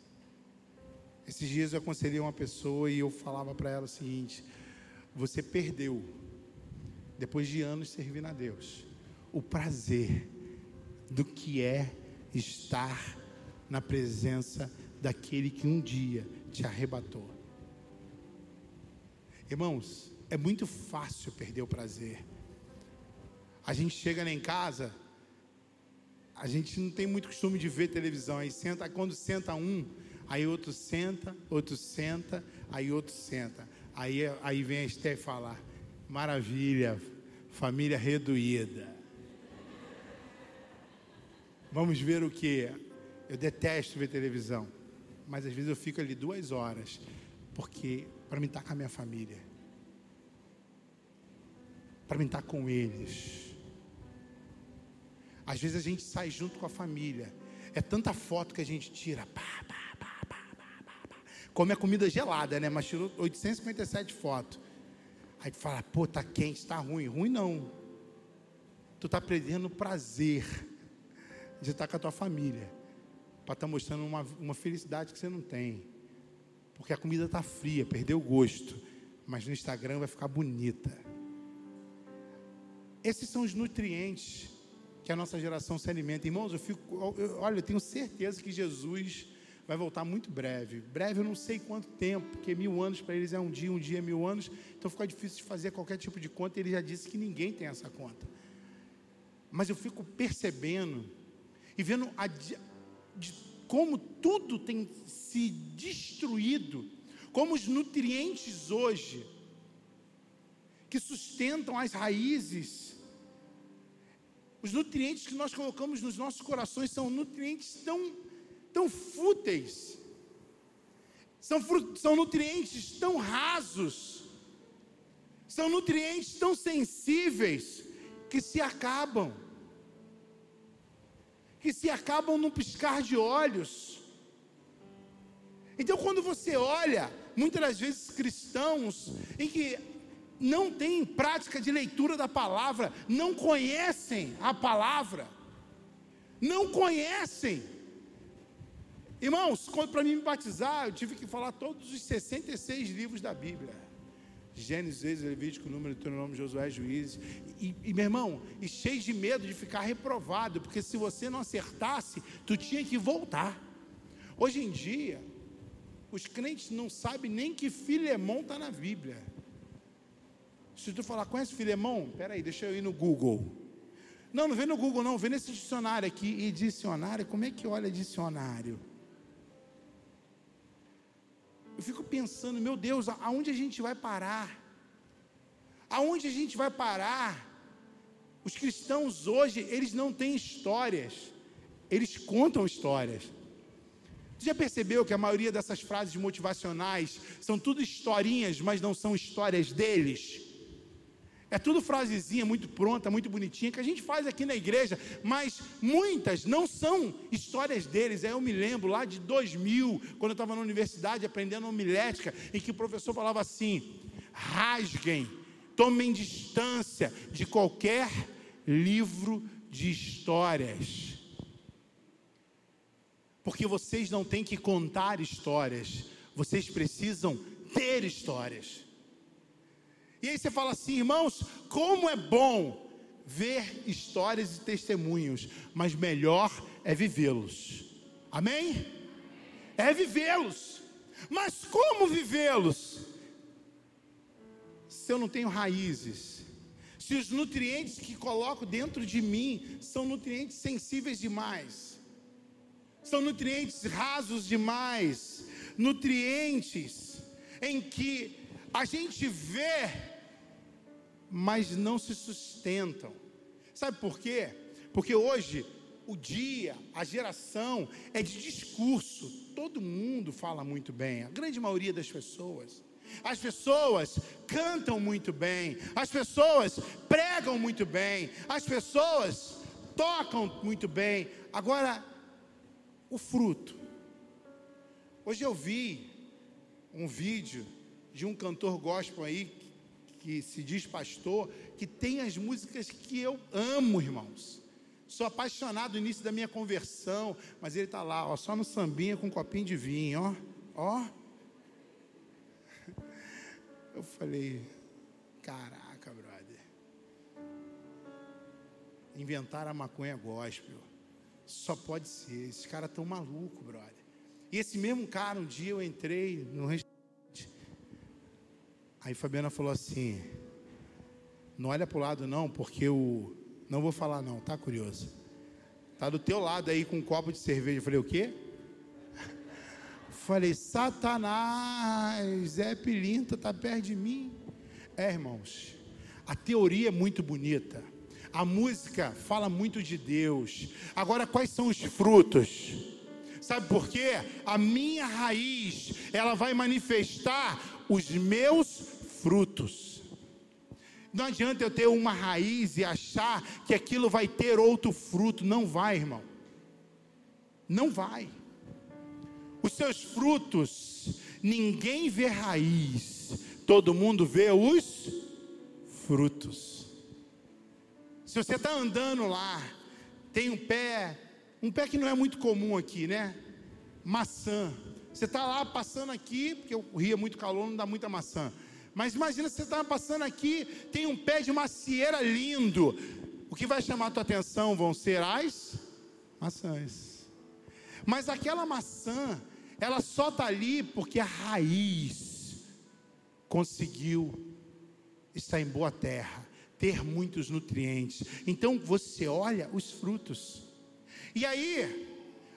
Esses dias eu aconselhei uma pessoa e eu falava para ela o seguinte, você perdeu, depois de anos servindo a Deus, o prazer do que é estar na presença daquele que um dia te arrebatou. Irmãos, é muito fácil perder o prazer. A gente chega lá em casa, a gente não tem muito costume de ver televisão, aí senta, quando senta um, aí outro senta, outro senta, aí outro senta. Aí, aí vem a Esther falar, maravilha, família reduída. Vamos ver o que? Eu detesto ver televisão, mas às vezes eu fico ali duas horas, porque para mim estar com a minha família, para mim estar com eles. Às vezes a gente sai junto com a família, é tanta foto que a gente tira, pá, pá, pá, pá, pá, pá, pá. Come a comida gelada, né? Mas tirou oitocentos e cinquenta e sete fotos. Aí tu fala, pô, tá quente, tá ruim. Ruim não. Tu tá perdendo o prazer de estar com a tua família, para estar mostrando uma, uma felicidade que você não tem, porque a comida está fria, perdeu o gosto, mas no Instagram vai ficar bonita. Esses são os nutrientes que a nossa geração se alimenta. Irmãos, eu fico, eu, olha, eu tenho certeza que Jesus vai voltar muito breve. Breve eu não sei quanto tempo, porque mil anos para eles é um dia, um dia é mil anos. Então fica difícil de fazer qualquer tipo de conta. Ele já disse que ninguém tem essa conta. Mas eu fico percebendo e vendo a, de, como tudo tem se destruído, como os nutrientes hoje que sustentam as raízes, os nutrientes que nós colocamos nos nossos corações são nutrientes tão, tão fúteis, são, frut, são nutrientes tão rasos, são nutrientes tão sensíveis, que se acabam, que se acabam num piscar de olhos. Então, quando você olha, muitas das vezes cristãos em que não têm prática de leitura da palavra, não conhecem a palavra, não conhecem. Irmãos, quando para mim me batizar, eu tive que falar todos os sessenta e seis livros da Bíblia: Gênesis, Êxodo, Levítico, Número, Deuteronômio, Josué, Juízes, e, e meu irmão, e cheio de medo de ficar reprovado, porque se você não acertasse, tu tinha que voltar. Hoje em dia, os crentes não sabem nem que Filemão está na Bíblia. Se tu falar, conhece Filemão? Peraí, deixa eu ir no Google. Não, não vem no Google não, vem nesse dicionário aqui. E dicionário, como é que olha dicionário? Eu fico pensando, meu Deus, aonde a gente vai parar? Aonde a gente vai parar? Os cristãos hoje, eles não têm histórias, eles contam histórias. Você já percebeu que a maioria dessas frases motivacionais são tudo historinhas, mas não são histórias deles? É tudo frasezinha muito pronta, muito bonitinha, que a gente faz aqui na igreja, mas muitas não são histórias deles. Aí eu me lembro lá de dois mil, quando eu estava na universidade aprendendo homilética, em que o professor falava assim: rasguem, tomem distância de qualquer livro de histórias, porque vocês não têm que contar histórias, vocês precisam ter histórias. E aí você fala assim, irmãos, como é bom ver histórias e testemunhos, mas melhor é vivê-los. Amém? É vivê-los. Mas como vivê-los? Se eu não tenho raízes, se os nutrientes que coloco dentro de mim são nutrientes sensíveis demais, são nutrientes rasos demais, nutrientes em que a gente vê, mas não se sustentam. Sabe por quê? Porque hoje, o dia, a geração é de discurso. Todo mundo fala muito bem, a grande maioria das pessoas. As pessoas cantam muito bem, as pessoas pregam muito bem, as pessoas tocam muito bem. Agora, o fruto. Hoje eu vi um vídeo de um cantor gospel aí, que, que se diz pastor, que tem as músicas que eu amo, irmãos. Sou apaixonado no início da minha conversão, mas ele está lá, ó, só no sambinha com um copinho de vinho, ó, ó. Eu falei, caraca, brother. Inventaram a maconha gospel. Só pode ser, esses caras tão malucos, brother. E esse mesmo cara, um dia eu entrei no restaurante, aí Fabiana falou assim, não olha pro lado não, porque eu não vou falar não, tá curioso? Tá do teu lado aí com um copo de cerveja. Eu falei, o quê? Falei, Satanás, Zé Pilinta tá perto de mim. É, irmãos, a teoria é muito bonita, a música fala muito de Deus. Agora, quais são os frutos? Sabe por quê? A minha raiz, ela vai manifestar os meus frutos. Não adianta eu ter uma raiz e achar que aquilo vai ter outro fruto. Não vai, irmão. Não vai. Os seus frutos, ninguém vê raiz, todo mundo vê os frutos. Se você está andando lá, tem um pé, um pé que não é muito comum aqui, né? Maçã. Você está lá passando aqui, porque o rio é muito calor, não dá muita maçã. Mas imagina, você está passando aqui, tem um pé de macieira lindo. O que vai chamar a tua atenção vão ser as maçãs. Mas aquela maçã, ela só está ali porque a raiz conseguiu estar em boa terra, ter muitos nutrientes. Então você olha os frutos. E aí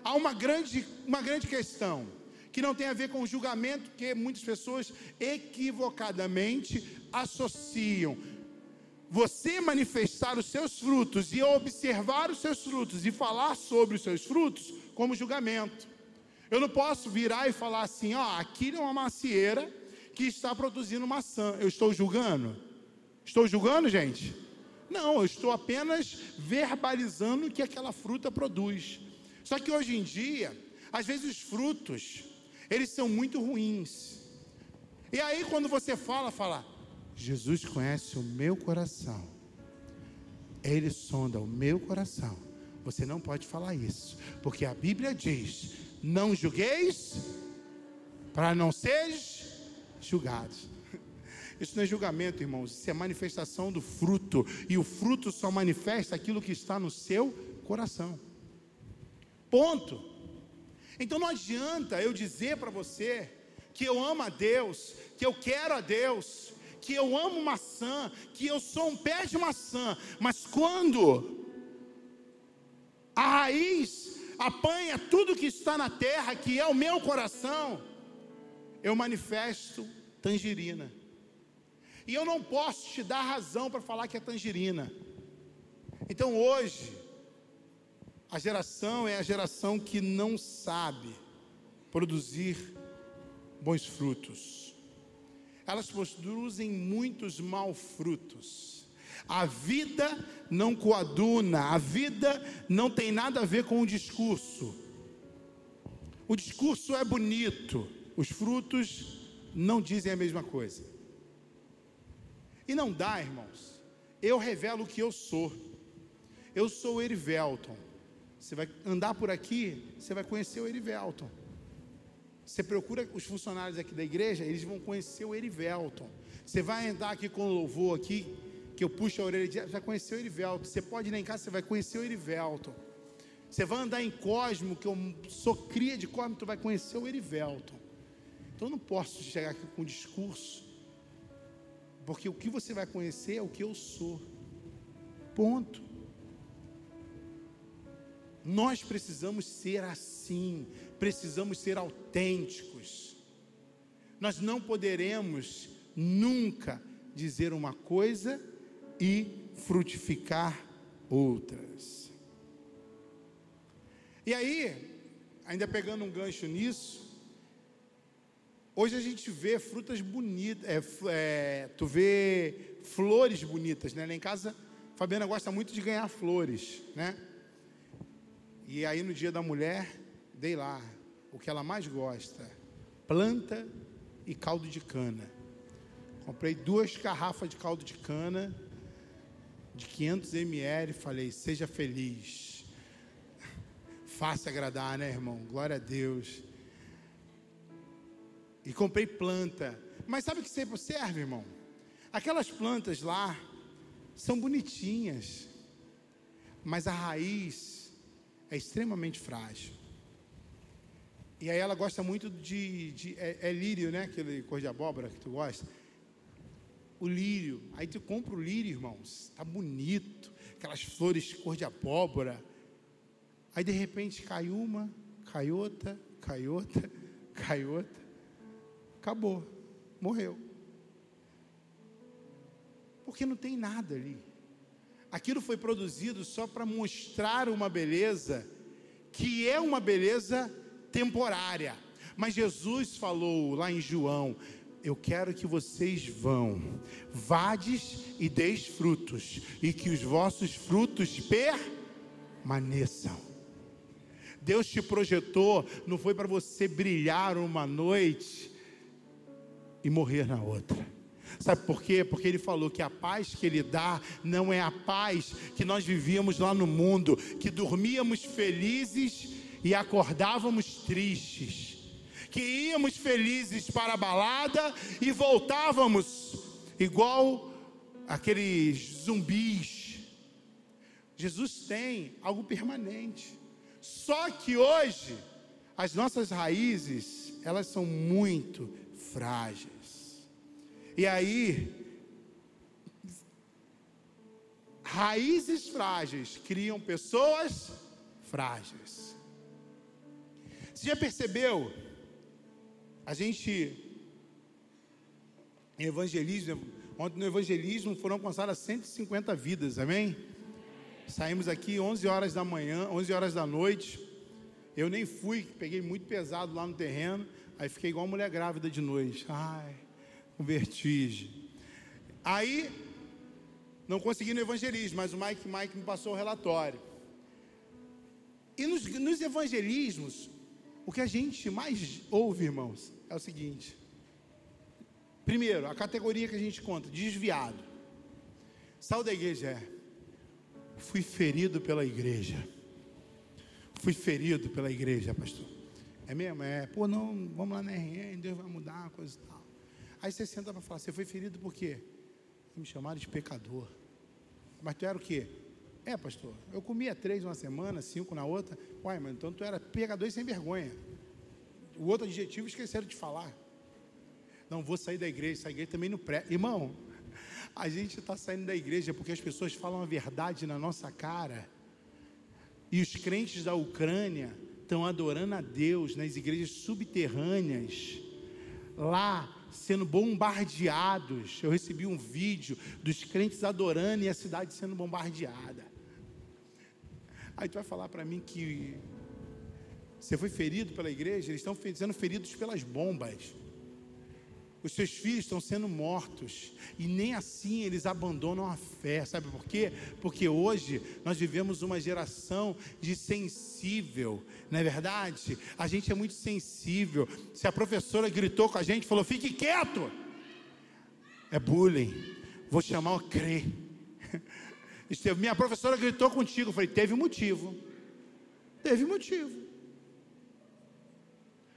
há uma grande, uma grande questão, que não tem a ver com julgamento, que muitas pessoas equivocadamente associam. Você manifestar os seus frutos e observar os seus frutos e falar sobre os seus frutos como julgamento. Eu não posso virar e falar assim, ó, aqui é uma macieira que está produzindo maçã. Eu estou julgando? Estou julgando, gente? Não, eu estou apenas verbalizando o que aquela fruta produz. Só que hoje em dia, às vezes os frutos, eles são muito ruins. E aí quando você fala, fala... Jesus conhece o meu coração, Ele sonda o meu coração. Você não pode falar isso, porque a Bíblia diz: não julgueis, para não seres julgados. Isso não é julgamento, irmãos, isso é manifestação do fruto, e o fruto só manifesta aquilo que está no seu coração. Ponto. Então não adianta eu dizer para você que eu amo a Deus, que eu quero a Deus, que eu amo maçã, que eu sou um pé de maçã, mas quando a raiz apanha tudo que está na terra, que é o meu coração, eu manifesto tangerina. E eu não posso te dar razão para falar que é tangerina. Então hoje, a geração é a geração que não sabe produzir bons frutos. Elas produzem muitos maus frutos. A vida não coaduna, a vida não tem nada a ver com o discurso. O discurso é bonito, os frutos não dizem a mesma coisa. E não dá, irmãos. Eu revelo o que eu sou. Eu sou o Erivelton. Você vai andar por aqui, você vai conhecer o Erivelton. Você procura os funcionários aqui da igreja, eles vão conhecer o Erivelton. Você vai andar aqui com o louvor aqui, que eu puxo a orelha, já conheceu o Erivelton. Você pode ir lá em casa, você vai conhecer o Erivelton. Você vai andar em Cosmo, que eu sou cria de Cosmo, tu vai conhecer o Erivelton. Então eu não posso chegar aqui com discurso, porque o que você vai conhecer é o que eu sou. Ponto. Nós precisamos ser assim, precisamos ser autênticos. Nós não poderemos nunca dizer uma coisa e frutificar outras. E aí, ainda pegando um gancho nisso, hoje a gente vê frutas bonitas, é, é, tu vê flores bonitas, né? Lá em casa, a Fabiana gosta muito de ganhar flores, né? E aí no dia da mulher, dei lá o que ela mais gosta, planta e caldo de cana. Comprei duas garrafas de caldo de cana, de quinhentos mililitros, falei, seja feliz. Fácil agradar, né, irmão? Glória a Deus. E comprei planta. Mas sabe o que sempre serve, irmão? Aquelas plantas lá são bonitinhas, mas a raiz é extremamente frágil. E aí ela gosta muito de, de é, é lírio, né? Aquele cor de abóbora que tu gosta. O lírio. Aí tu compra o lírio, irmãos. Tá bonito. Aquelas flores cor de abóbora. Aí de repente cai uma, cai outra, cai outra, cai outra. Acabou. Morreu. Porque não tem nada ali. Aquilo foi produzido só para mostrar uma beleza, que é uma beleza temporária. Mas Jesus falou lá em João, eu quero que vocês vão, vades e deis frutos, e que os vossos frutos permaneçam. Deus te projetou, não foi para você brilhar uma noite e morrer na outra. Sabe por quê? Porque Ele falou que a paz que Ele dá não é a paz que nós vivíamos lá no mundo, que dormíamos felizes e acordávamos tristes, que íamos felizes para a balada e voltávamos igual aqueles zumbis. Jesus tem algo permanente. Só que hoje as nossas raízes, elas são muito frágeis. E aí, raízes frágeis criam pessoas frágeis. Você já percebeu? A gente, em evangelismo, ontem no evangelismo foram alcançadas cento e cinquenta vidas, amém? Saímos aqui onze horas da manhã, onze horas da noite. Eu nem fui, peguei muito pesado lá no terreno, aí fiquei igual uma mulher grávida de noite, ai, com vertigem. Aí, não consegui no evangelismo, mas o Mike, Mike me passou o relatório. E nos, nos evangelismos, o que a gente mais ouve, irmãos, é o seguinte. Primeiro, a categoria que a gente conta, desviado. Sal da igreja é, fui ferido pela igreja. Fui ferido pela igreja, pastor. É mesmo? É, pô, não, vamos lá na R N, Deus vai mudar, coisa e tal. Aí você senta para falar, você foi ferido por quê? Me chamaram de pecador. Mas tu era o quê? É, pastor, eu comia três uma semana, cinco na outra. Uai, mas então tu era pecador e sem vergonha. O outro adjetivo esqueceram de falar. Não, vou sair da igreja, essa igreja também não presta. Irmão, a gente está saindo da igreja porque as pessoas falam a verdade na nossa cara. E os crentes da Ucrânia estão adorando a Deus nas igrejas subterrâneas, lá sendo bombardeados. Eu recebi um vídeo dos crentes adorando e a cidade sendo bombardeada. Aí tu vai falar para mim que você foi ferido pela igreja? Eles estão sendo feridos pelas bombas. Os seus filhos estão sendo mortos e nem assim eles abandonam a fé. Sabe por quê? Porque hoje nós vivemos uma geração de sensível, não é verdade? A gente é muito sensível. Se a professora gritou com a gente, falou, fique quieto, é bullying, vou chamar o C R E. Minha professora gritou contigo, eu falei, teve motivo, teve motivo.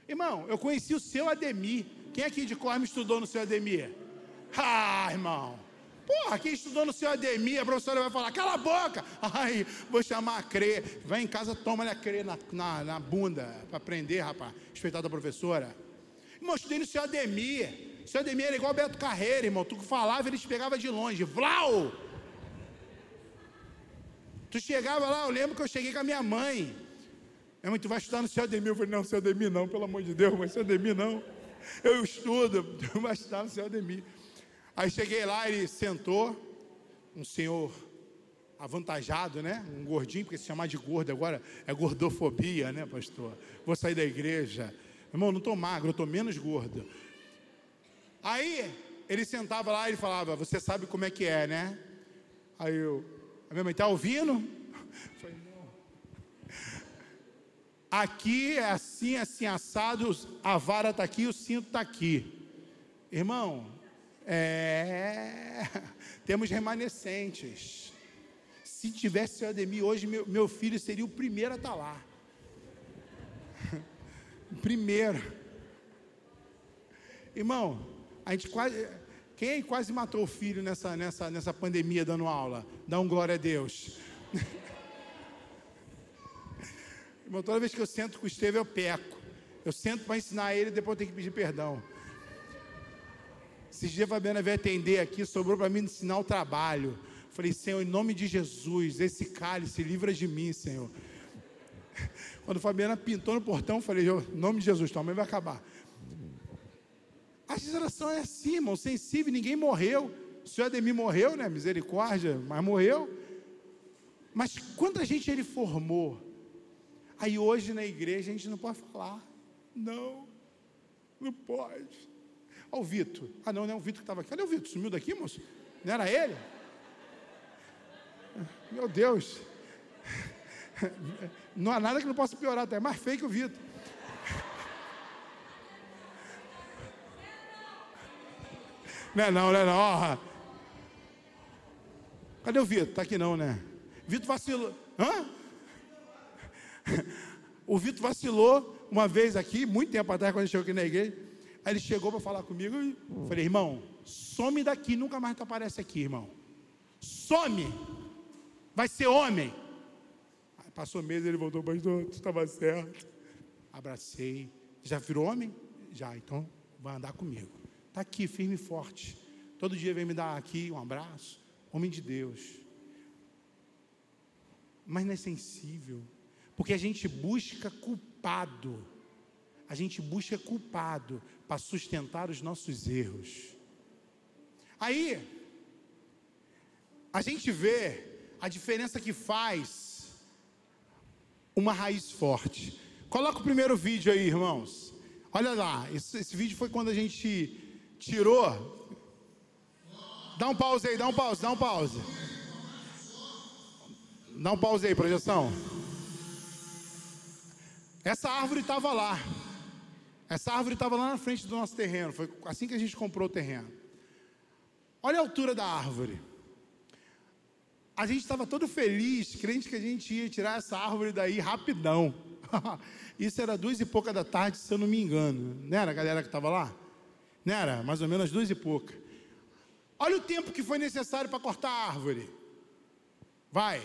Irmão, eu conheci o seu Ademir. Quem aqui de Corme estudou no seu Ademir? Ah, irmão. Porra, quem estudou no seu Ademir, a professora vai falar, cala a boca. Ai, vou chamar a C R E. Vai em casa, toma a C R E na, na, na bunda, para aprender, rapaz. Respeitar da professora. Irmão, eu estudei no seu Ademir. O seu Ademir era igual o Beto Carreiro, irmão. Tu falava, ele te pegava de longe. Vlau! Tu chegava lá, eu lembro que eu cheguei com a minha mãe. Minha mãe, tu vai estudar no seu Ademir? Eu falei, não, seu Ademir não, pelo amor de Deus, mas seu Ademir não. Eu estudo, mas está no seu Ademir. Aí cheguei lá, ele sentou, um senhor avantajado, né? Um gordinho, porque se chamar de gordo agora é gordofobia, né, pastor? Vou sair da igreja. Irmão, não estou magro, eu estou menos gordo. Aí ele sentava lá e ele falava, você sabe como é que é, né? Aí eu, a minha mãe, está ouvindo? Eu falei, não. Aqui é assim, assim, assado, a vara está aqui, o cinto está aqui. Irmão, é... temos remanescentes. Se tivesse o seu Ademir hoje, meu, meu filho seria o primeiro a estar lá. O primeiro. Irmão, a gente quase... Quem quase matou o filho nessa, nessa, nessa pandemia dando aula? Dá um glória a Deus. Irmão, toda vez que eu sento com o Estevão, eu peco. Eu sento para ensinar ele e depois eu tenho que pedir perdão. Esses dias a Fabiana veio atender aqui, sobrou para mim ensinar o trabalho. Falei, Senhor, em nome de Jesus, esse cálice, livra de mim, Senhor. Quando a Fabiana pintou no portão, eu falei, em nome de Jesus, tua mãe vai acabar. A geração é assim, irmão, sensível, ninguém morreu. O senhor Ademir morreu, né? Misericórdia, mas morreu. Mas quanta gente ele formou? Aí hoje na igreja a gente não pode falar, não, não pode. Olha o Vitor, ah não, não é o Vitor que estava aqui, olha o Vitor, sumiu daqui, moço, não era ele? Meu Deus, não há nada que não possa piorar, tá? É mais feio que o Vitor. Não é não, não é não, ó. Cadê o Vitor? Tá aqui não, né? Vitor vacilou, hã? O Vitor vacilou, uma vez aqui, muito tempo atrás, quando ele chegou aqui na igreja, aí ele chegou para falar comigo e falei, irmão, some daqui, nunca mais tu aparece aqui, irmão. Some, vai ser homem. Aí passou meses, ele voltou, pastor, tu estava certo. Abracei, já virou homem? Já, então vai andar comigo. Está aqui, firme e forte. Todo dia vem me dar aqui um abraço. Homem de Deus. Mas não é sensível. Porque a gente busca culpado. A gente busca culpado para sustentar os nossos erros. Aí, a gente vê a diferença que faz uma raiz forte. Coloca o primeiro vídeo aí, irmãos. Olha lá, esse, esse vídeo foi quando a gente tirou. Dá um pause aí, dá um pause, dá um pause. Dá um pause aí, projeção. Essa árvore estava lá. Essa árvore estava lá na frente do nosso terreno. Foi assim que a gente comprou o terreno. Olha a altura da árvore. A gente estava todo feliz, crente que a gente ia tirar essa árvore daí rapidão. Isso era duas e pouca da tarde, se eu não me engano. Não era a galera que estava lá? Não era? Mais ou menos duas e pouca. Olha o tempo que foi necessário para cortar a árvore. Vai.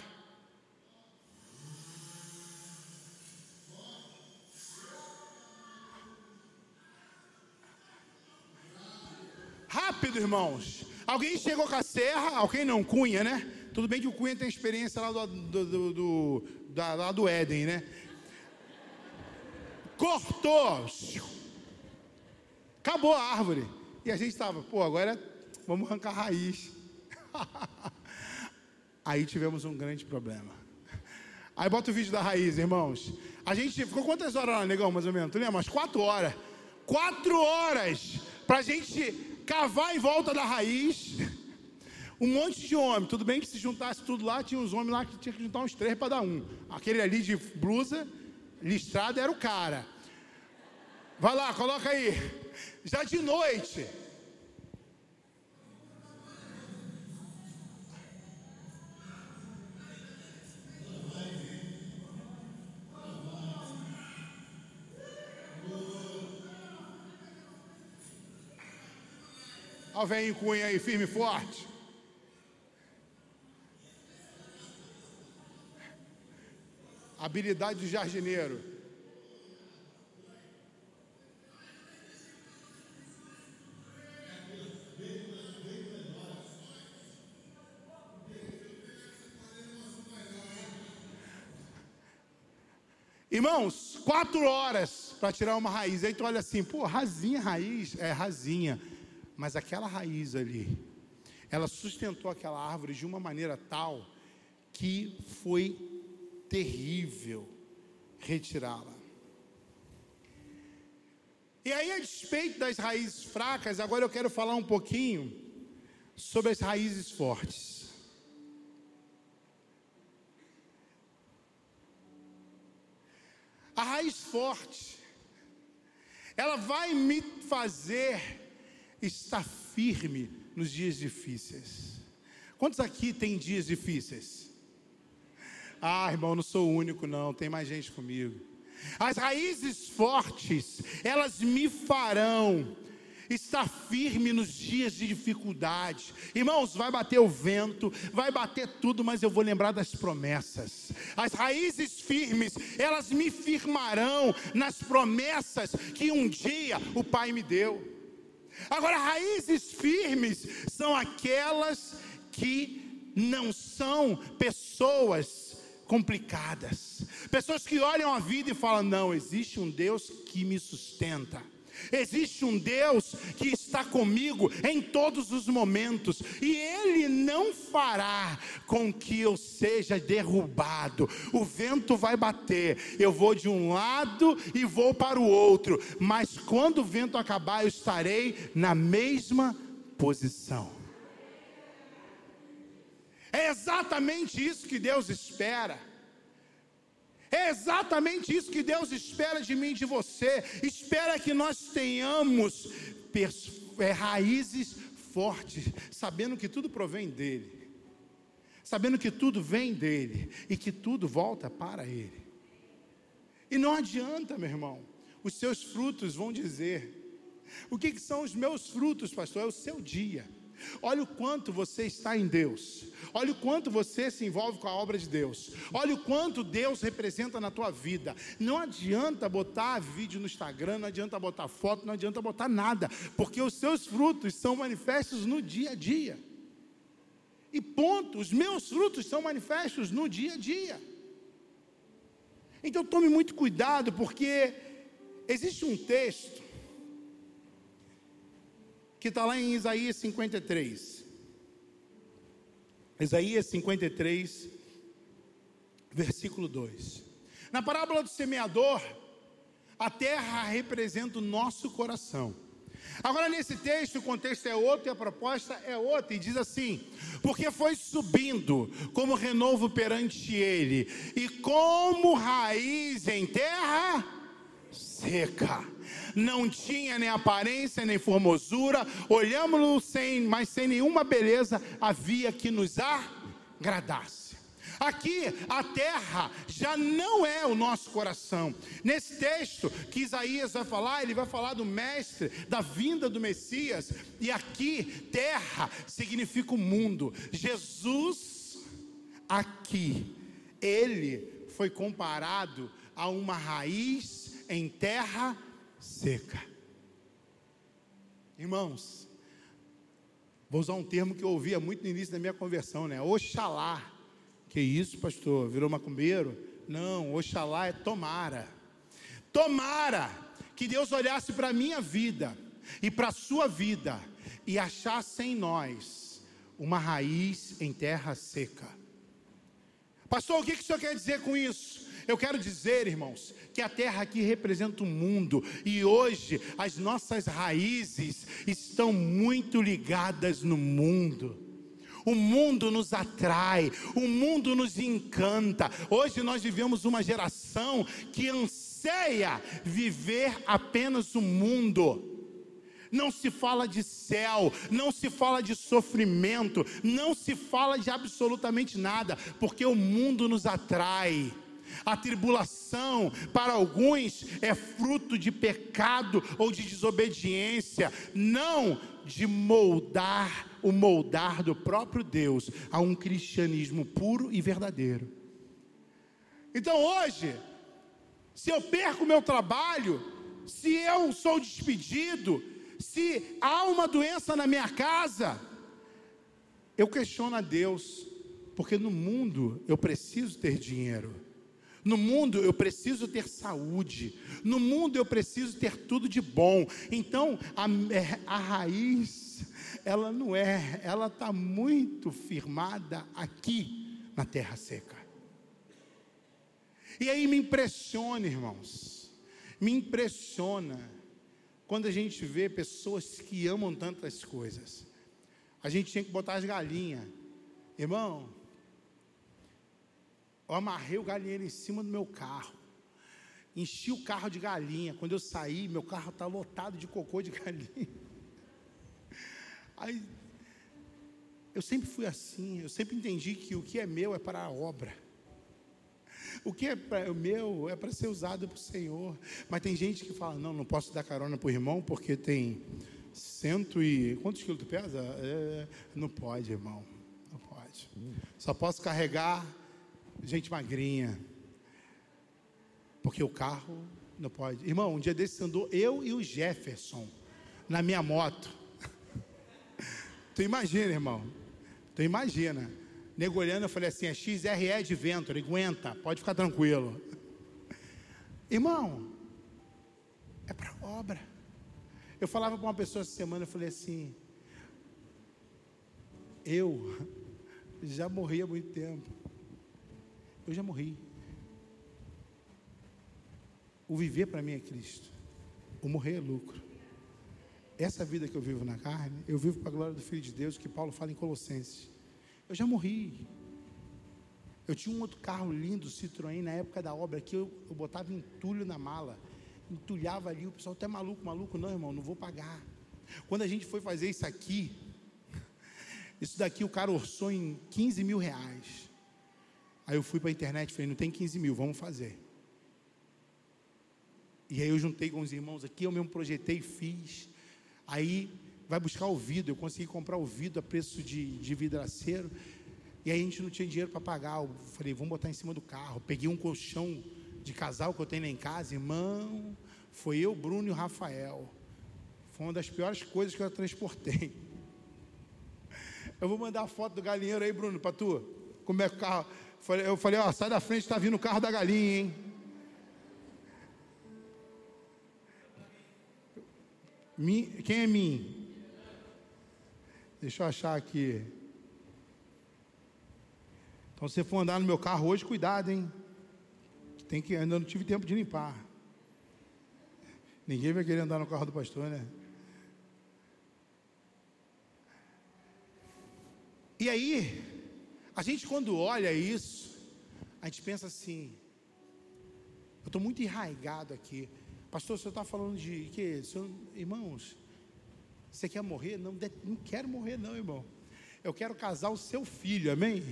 Rápido, irmãos. Alguém chegou com a serra, alguém não, Cunha, né? Tudo bem que o Cunha tem experiência lá do, do, do, do, da, lá do Éden, né? Cortou! Acabou a árvore. E a gente estava, pô, agora vamos arrancar a raiz. Aí tivemos um grande problema. Aí bota o vídeo da raiz, irmãos. A gente ficou quantas horas lá, negão, mais ou menos? Tu lembra? Umas quatro horas. Quatro horas pra gente cavar em volta da raiz. Um monte de homem, tudo bem que se juntasse tudo lá, tinha uns homens lá que tinha que juntar uns três para dar um. Aquele ali de blusa listrada era o cara. Vai lá, coloca aí. Já de noite. Ó, vem Cunha aí, firme e forte. Habilidade do jardineiro. Irmãos, quatro horas para tirar uma raiz. Aí tu olha assim, pô, rasinha, raiz, é rasinha. Mas aquela raiz ali, ela sustentou aquela árvore de uma maneira tal que foi terrível retirá-la. E aí, a despeito das raízes fracas, agora eu quero falar um pouquinho sobre as raízes fortes. A raiz forte, ela vai me fazer estar firme nos dias difíceis. Quantos aqui têm dias difíceis? Ah, irmão, não sou o único não, tem mais gente comigo. As raízes fortes, elas me farão estar firme nos dias de dificuldade. Irmãos, vai bater o vento, vai bater tudo, mas eu vou lembrar das promessas. As raízes firmes, elas me firmarão nas promessas que um dia o Pai me deu. Agora, raízes firmes são aquelas que não são pessoas complicadas, pessoas que olham a vida e falam, não, existe um Deus que me sustenta, existe um Deus que está comigo em todos os momentos, e Ele não fará com que eu seja derrubado. O vento vai bater, eu vou de um lado e vou para o outro, mas quando o vento acabar, eu estarei na mesma posição. É exatamente isso que Deus espera. É exatamente isso que Deus espera de mim e de você. Espera que nós tenhamos pers- é, raízes fortes, sabendo que tudo provém dEle, sabendo que tudo vem dEle e que tudo volta para Ele. E não adianta, meu irmão, os seus frutos vão dizer. O que, que são os meus frutos, pastor? É o seu dia. Olha o quanto você está em Deus. Olha o quanto você se envolve com a obra de Deus. Olha o quanto Deus representa na tua vida. Não adianta botar vídeo no Instagram, não adianta botar foto, não adianta botar nada, porque os seus frutos são manifestos no dia a dia. E ponto, os meus frutos são manifestos no dia a dia. Então tome muito cuidado, porque existe um texto que está lá em Isaías cinquenta e três, Isaías cinquenta e três, versículo dois, na parábola do semeador, a terra representa o nosso coração. Agora nesse texto o contexto é outro e a proposta é outra, e diz assim: porque foi subindo como renovo perante ele, e como raiz em terra seca, não tinha nem aparência, nem formosura, olhámo-lo sem, mas sem nenhuma beleza havia que nos agradasse. Aqui a terra já não é o nosso coração. Nesse texto que Isaías vai falar, ele vai falar do mestre, da vinda do Messias, e aqui terra significa o mundo. Jesus aqui, ele foi comparado a uma raiz em terra seca. Irmãos, vou usar um termo que eu ouvia muito no início da minha conversão, né? Oxalá. Que isso, pastor? Virou macumbeiro? Não, oxalá é tomara. Tomara que Deus olhasse para a minha vida e para a sua vida e achasse em nós uma raiz em terra seca. Pastor, o que, que o senhor quer dizer com isso? Eu quero dizer, irmãos, que a terra aqui representa o mundo, e hoje as nossas raízes estão muito ligadas no mundo. O mundo nos atrai, o mundo nos encanta. Hoje nós vivemos uma geração que anseia viver apenas o mundo. Não se fala de céu, não se fala de sofrimento, não se fala de absolutamente nada, porque o mundo nos atrai. A tribulação para alguns é fruto de pecado ou de desobediência, não de moldar o moldar do próprio Deus a um cristianismo puro e verdadeiro. Então hoje, se eu perco meu trabalho, se eu sou despedido, se há uma doença na minha casa, eu questiono a Deus, porque no mundo eu preciso ter dinheiro. No mundo eu preciso ter saúde, no mundo eu preciso ter tudo de bom. Então a, a raiz, ela não é, ela está muito firmada aqui na terra seca. E aí me impressiona, irmãos, me impressiona quando a gente vê pessoas que amam tantas coisas. A gente tinha que botar as galinhas, irmão. Eu amarrei o galinheiro em cima do meu carro, enchi o carro de galinha. Quando eu saí, meu carro está lotado de cocô de galinha. Aí, eu sempre fui assim, eu sempre entendi que o que é meu é para a obra. O que é pra, o meu é para ser usado para o Senhor. Mas tem gente que fala: não, não posso dar carona para o irmão porque tem cento e... Quantos quilos tu pesa? É, não pode, irmão, não pode. Só posso carregar gente magrinha, porque o carro não pode. Irmão, um dia desse andou eu e o Jefferson na minha moto. Tu imagina, irmão, tu imagina. Nego olhando, eu falei assim: é X R E de vento, ele aguenta, pode ficar tranquilo. Irmão, é para obra. Eu falava para uma pessoa essa semana, eu falei assim: eu já morri há muito tempo. Eu já morri. O viver para mim é Cristo. O morrer é lucro. Essa vida que eu vivo na carne, eu vivo para a glória do Filho de Deus, que Paulo fala em Colossenses. Eu já morri. Eu tinha um outro carro lindo, Citroën, na época da obra, que eu, eu botava entulho na mala. Entulhava ali, o pessoal até maluco, maluco. Não, irmão, não vou pagar. Quando a gente foi fazer isso aqui, isso daqui o cara orçou em quinze mil reais. Aí eu fui para a internet e falei: não tem quinze mil, vamos fazer. E aí eu juntei com os irmãos aqui, eu mesmo projetei e fiz. Aí vai buscar o vidro, eu consegui comprar o vidro a preço de, de vidraceiro. E aí a gente não tinha dinheiro para pagar. Eu falei, vamos botar em cima do carro. Peguei um colchão de casal que eu tenho lá em casa, irmão. Foi eu, Bruno e o Rafael. Foi uma das piores coisas que eu transportei. Eu vou mandar a foto do galinheiro aí, Bruno, para tu. Como é que o carro... Eu falei, ó, sai da frente, tá vindo o carro da galinha, hein? Mim, quem é mim? Deixa eu achar aqui. Então, se você for andar no meu carro hoje, cuidado, hein? Tem que, ainda não tive tempo de limpar. Ninguém vai querer andar no carro do pastor, né? E aí, a gente quando olha isso, a gente pensa assim, eu estou muito enraizado aqui. Pastor, o senhor está falando de que, senhor, irmãos, você quer morrer? Não, não quero morrer não, irmão. Eu quero casar o seu filho, amém?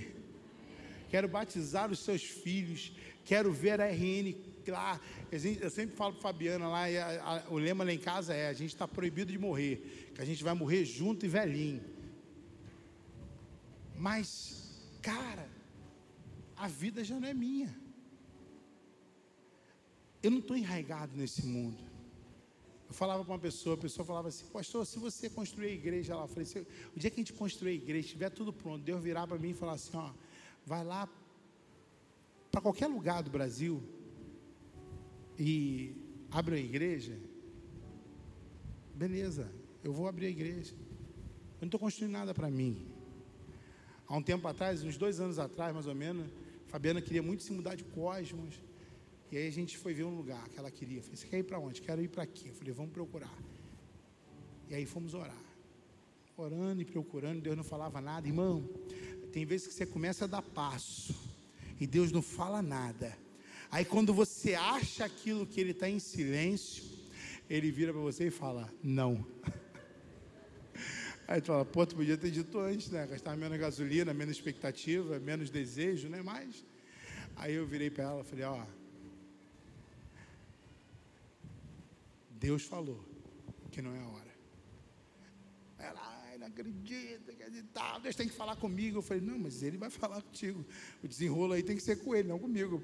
Quero batizar os seus filhos, quero ver a R N lá. Eu sempre falo para a Fabiana lá, a, a, o lema lá em casa é, a gente está proibido de morrer, que a gente vai morrer junto e velhinho. Mas, cara, a vida já não é minha. Eu não estou enraizado nesse mundo. Eu falava para uma pessoa, a pessoa falava assim, pastor, se você construir a igreja lá, eu falei, se, o dia que a gente construir a igreja, tiver tudo pronto, Deus virar para mim e falar assim, ó, vai lá para qualquer lugar do Brasil e abre a igreja, beleza, eu vou abrir a igreja. Eu não estou construindo nada para mim. Há um tempo atrás, uns dois anos atrás, mais ou menos, a Fabiana queria muito se mudar de Cosmos. E aí a gente foi ver um lugar que ela queria. Eu falei, você quer ir para onde? Quero ir para aqui. Eu falei, vamos procurar. E aí fomos orar. Orando e procurando, Deus não falava nada. Irmão, tem vezes que você começa a dar passo e Deus não fala nada. Aí quando você acha aquilo que Ele está em silêncio, Ele vira para você e fala, não. Aí tu fala, pô, tu podia ter dito antes, né? Gastar menos gasolina, menos expectativa, menos desejo, né? Mas aí eu virei para ela e falei, ó, Deus falou que não é a hora. Ela, ai, não acredita, quer dizer, tá, Deus tem que falar comigo. Eu falei, não, mas Ele vai falar contigo. O desenrolo aí tem que ser com Ele, não comigo.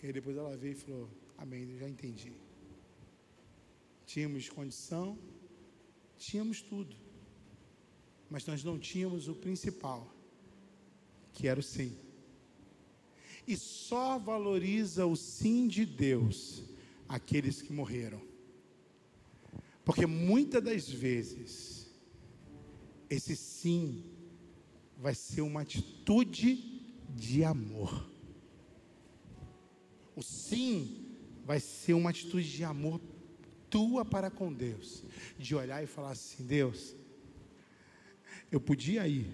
E aí depois ela veio e falou, amém, já entendi. Tínhamos condição, tínhamos tudo, mas nós não tínhamos o principal, que era o sim. E só valoriza o sim de Deus aqueles que morreram. Porque muitas das vezes, esse sim vai ser uma atitude de amor. O sim vai ser uma atitude de amor tua para com Deus. De olhar e falar assim, Deus, eu podia ir,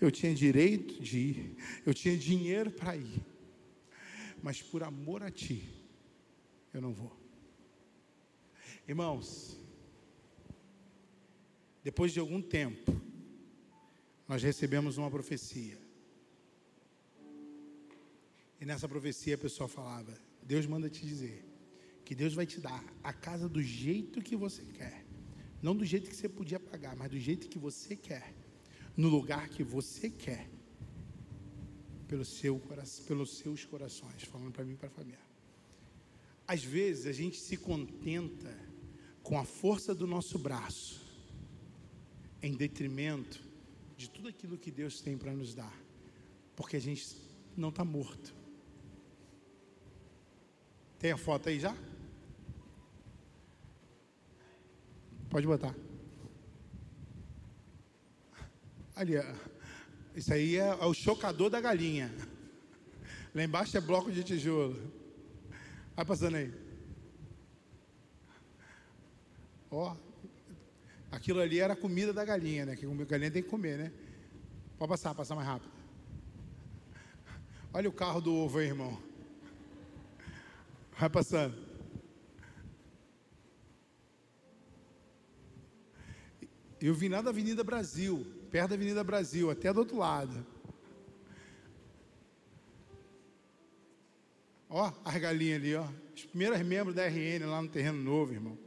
eu tinha direito de ir, eu tinha dinheiro para ir, mas por amor a Ti, eu não vou. Irmãos, depois de algum tempo, nós recebemos uma profecia. E nessa profecia a pessoa falava, Deus manda te dizer que Deus vai te dar a casa do jeito que você quer. Não do jeito que você podia pagar, mas do jeito que você quer. No lugar que você quer. Pelo seu coração, pelos seus corações. Falando para mim e para a família. Às vezes a gente se contenta com a força do nosso braço, em detrimento de tudo aquilo que Deus tem para nos dar, porque a gente não está morto. Tem a foto aí já? Pode botar. Ali, isso aí é o chocador da galinha. Lá embaixo é bloco de tijolo. Vai passando aí. Ó, aquilo ali era a comida da galinha, né? Que a galinha tem que comer, né? Pode passar, passar mais rápido. Olha o carro do ovo aí, irmão. Vai passando. Eu vim lá da Avenida Brasil, perto da Avenida Brasil, até do outro lado. Ó, as galinhas ali, ó. Os primeiros membros da R N lá no terreno novo, irmão.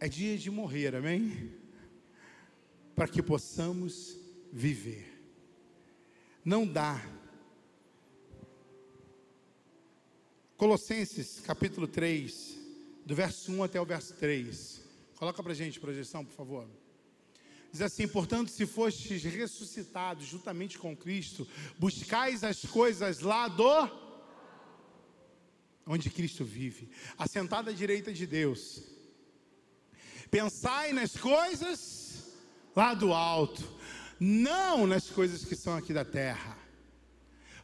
É dia de morrer, amém? Para que possamos viver. Não dá. Colossenses, capítulo três, do verso um até o verso três. Coloca para a gente, projeção, por favor. Diz assim: portanto, se fostes ressuscitados juntamente com Cristo, buscais as coisas lá do... onde Cristo vive, assentado à direita de Deus. Pensai nas coisas lá do alto, não nas coisas que são aqui da terra,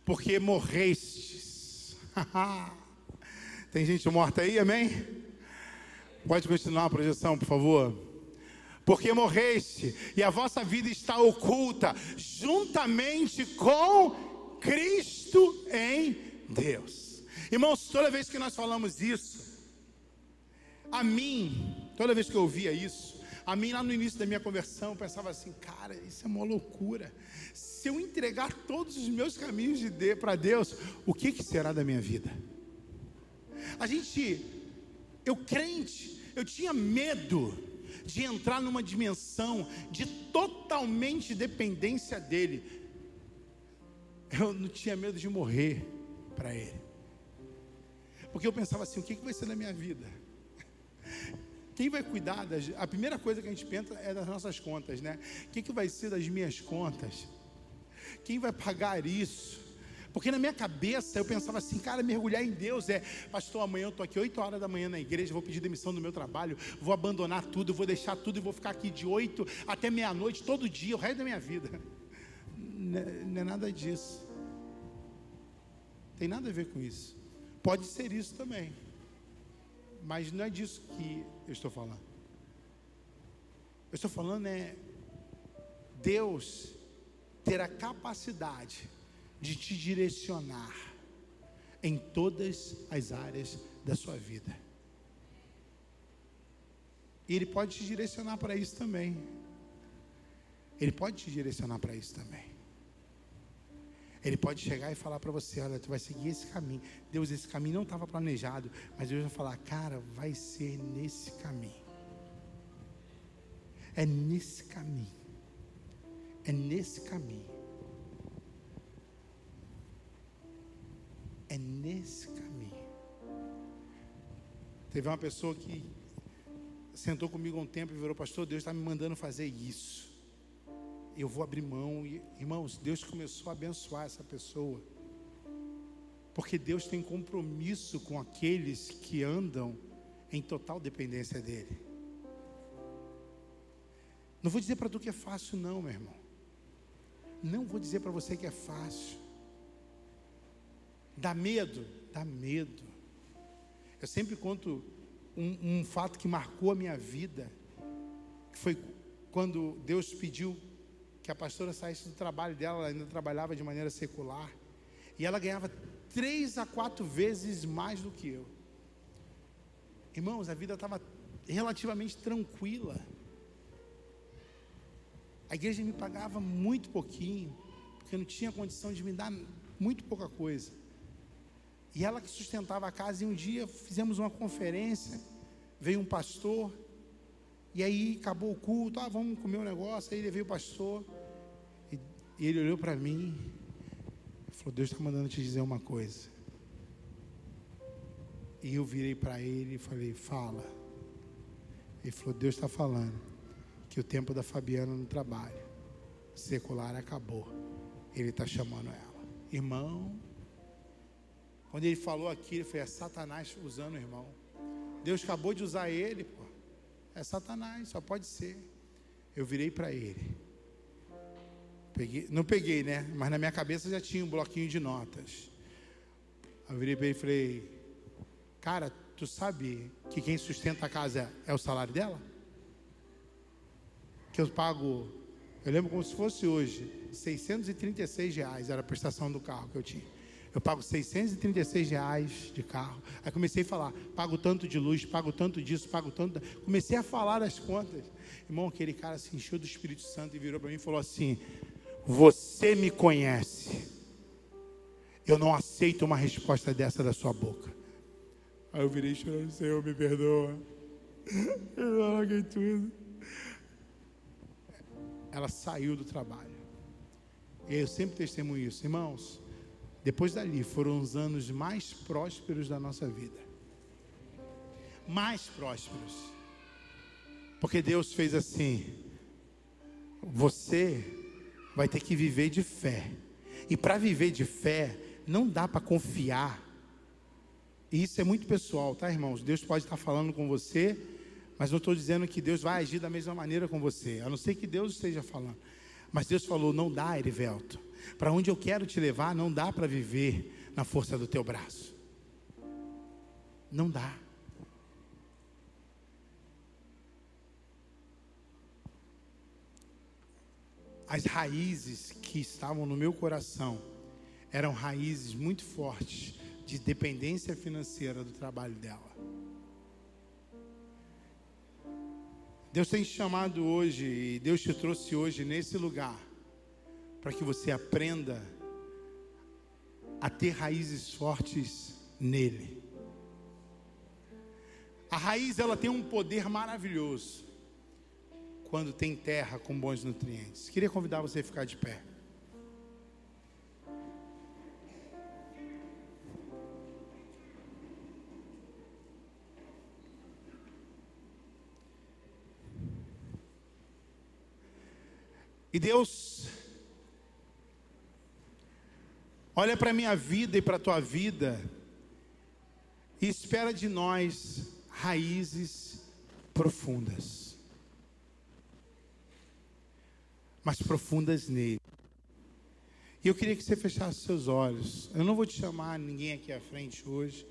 porque morrestes. Tem gente morta aí, amém? Pode continuar a projeção, por favor. Porque morreste, e a vossa vida está oculta juntamente com Cristo em Deus. Irmãos, toda vez que nós falamos isso, a mim, toda vez que eu ouvia isso, a mim lá no início da minha conversão, eu pensava assim: cara, isso é uma loucura. Se eu entregar todos os meus caminhos de, de, para Deus, o que, que será da minha vida? A gente... Eu crente, eu tinha medo de entrar numa dimensão de totalmente dependência dele. Eu não tinha medo de morrer para ele, porque eu pensava assim: o que, que vai ser da minha vida? Quem vai cuidar das... A primeira coisa que a gente pensa é das nossas contas, né? O que, que vai ser das minhas contas? Quem vai pagar isso? Porque na minha cabeça eu pensava assim: cara, mergulhar em Deus é: pastor, amanhã eu estou aqui oito horas da manhã na igreja, vou pedir demissão do meu trabalho, vou abandonar tudo, vou deixar tudo e vou ficar aqui de oito até meia-noite, todo dia, o resto da minha vida. Não é nada disso. Tem nada a ver com isso. Pode ser isso também, mas não é disso que eu estou falando. Eu estou falando é Deus ter a capacidade de te direcionar em todas as áreas da sua vida. E Ele pode te direcionar para isso também. Ele pode te direcionar para isso também. Ele pode chegar e falar para você: olha, tu vai seguir esse caminho. Deus, esse caminho não estava planejado, mas Deus vai falar: cara, vai ser nesse caminho. É nesse caminho. É nesse caminho. É nesse caminho. Teve uma pessoa que sentou comigo há um tempo e virou: pastor, Deus está me mandando fazer isso. Eu vou abrir mão. E, irmãos, Deus começou a abençoar essa pessoa, porque Deus tem compromisso com aqueles que andam em total dependência dele. Não vou dizer para tu que é fácil, não, meu irmão. Não vou dizer para você que é fácil. Dá medo? Dá medo. Eu sempre conto um, um fato que marcou a minha vida, que foi quando Deus pediu que a pastora saísse do trabalho dela. Ela ainda trabalhava de maneira secular, e ela ganhava três a quatro vezes mais do que eu. Irmãos, a vida estava relativamente tranquila. A igreja me pagava muito pouquinho, porque não tinha condição de me dar muito pouca coisa. E ela que sustentava a casa. E um dia fizemos uma conferência, veio um pastor, e aí acabou o culto. Ah, vamos comer um negócio. Aí ele veio o pastor, e, e ele olhou para mim e falou: Deus está mandando te dizer uma coisa. E eu virei para ele e falei: fala. Ele falou: Deus está falando que o tempo da Fabiana no trabalho secular acabou. Ele está chamando ela. Irmão, quando ele falou aquilo, foi é Satanás usando o irmão. Deus acabou de usar ele, pô. É Satanás, só pode ser. Eu virei para ele, peguei, não peguei, né? Mas na minha cabeça já tinha um bloquinho de notas. Eu virei para ele e falei: cara, tu sabe que quem sustenta a casa é o salário dela? Que eu pago, eu lembro como se fosse hoje, seiscentos e trinta e seis reais era a prestação do carro que eu tinha. Eu pago seiscentos e trinta e seis reais de carro. Aí comecei a falar: pago tanto de luz, pago tanto disso, pago tanto... Comecei a falar as contas. Irmão, aquele cara se encheu do Espírito Santo e virou para mim e falou assim: você me conhece. Eu não aceito uma resposta dessa da sua boca. Aí eu virei chorando, Senhor, me perdoa. Eu não larguei tudo. Ela saiu do trabalho. E eu sempre testemunho isso. Irmãos, depois dali foram os anos mais prósperos da nossa vida. Mais prósperos. Porque Deus fez assim: você vai ter que viver de fé. E para viver de fé, não dá para confiar. E isso é muito pessoal, tá, irmãos? Deus pode estar falando com você, mas não estou dizendo que Deus vai agir da mesma maneira com você, a não ser que Deus esteja falando. Mas Deus falou: não dá, Erivelton, para onde eu quero te levar, não dá para viver na força do teu braço. Não dá. As raízes que estavam no meu coração eram raízes muito fortes de dependência financeira do trabalho dela. Deus tem te chamado hoje, e Deus te trouxe hoje nesse lugar, para que você aprenda a ter raízes fortes nele. A raiz, ela tem um poder maravilhoso quando tem terra com bons nutrientes. Queria convidar você a ficar de pé. E Deus olha para a minha vida e para a tua vida e espera de nós raízes profundas. Mas profundas nele. E eu queria que você fechasse seus olhos. Eu não vou te chamar ninguém aqui à frente hoje,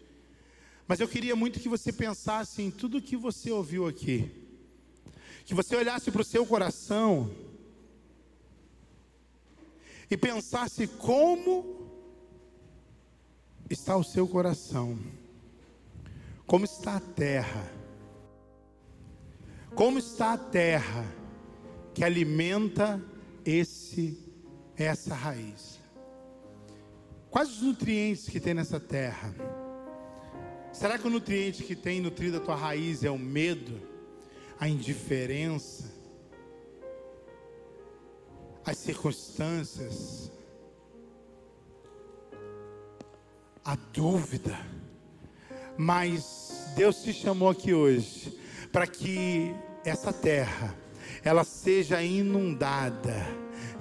mas eu queria muito que você pensasse em tudo que você ouviu aqui, que você olhasse para o seu coração e pensasse como está o seu coração, como está a terra, como está a terra que alimenta esse, essa raiz. Quais os nutrientes que tem nessa terra? Será que o nutriente que tem nutrido a tua raiz é o medo, a indiferença, as circunstâncias, a dúvida? Mas Deus te chamou aqui hoje para que essa terra ela seja inundada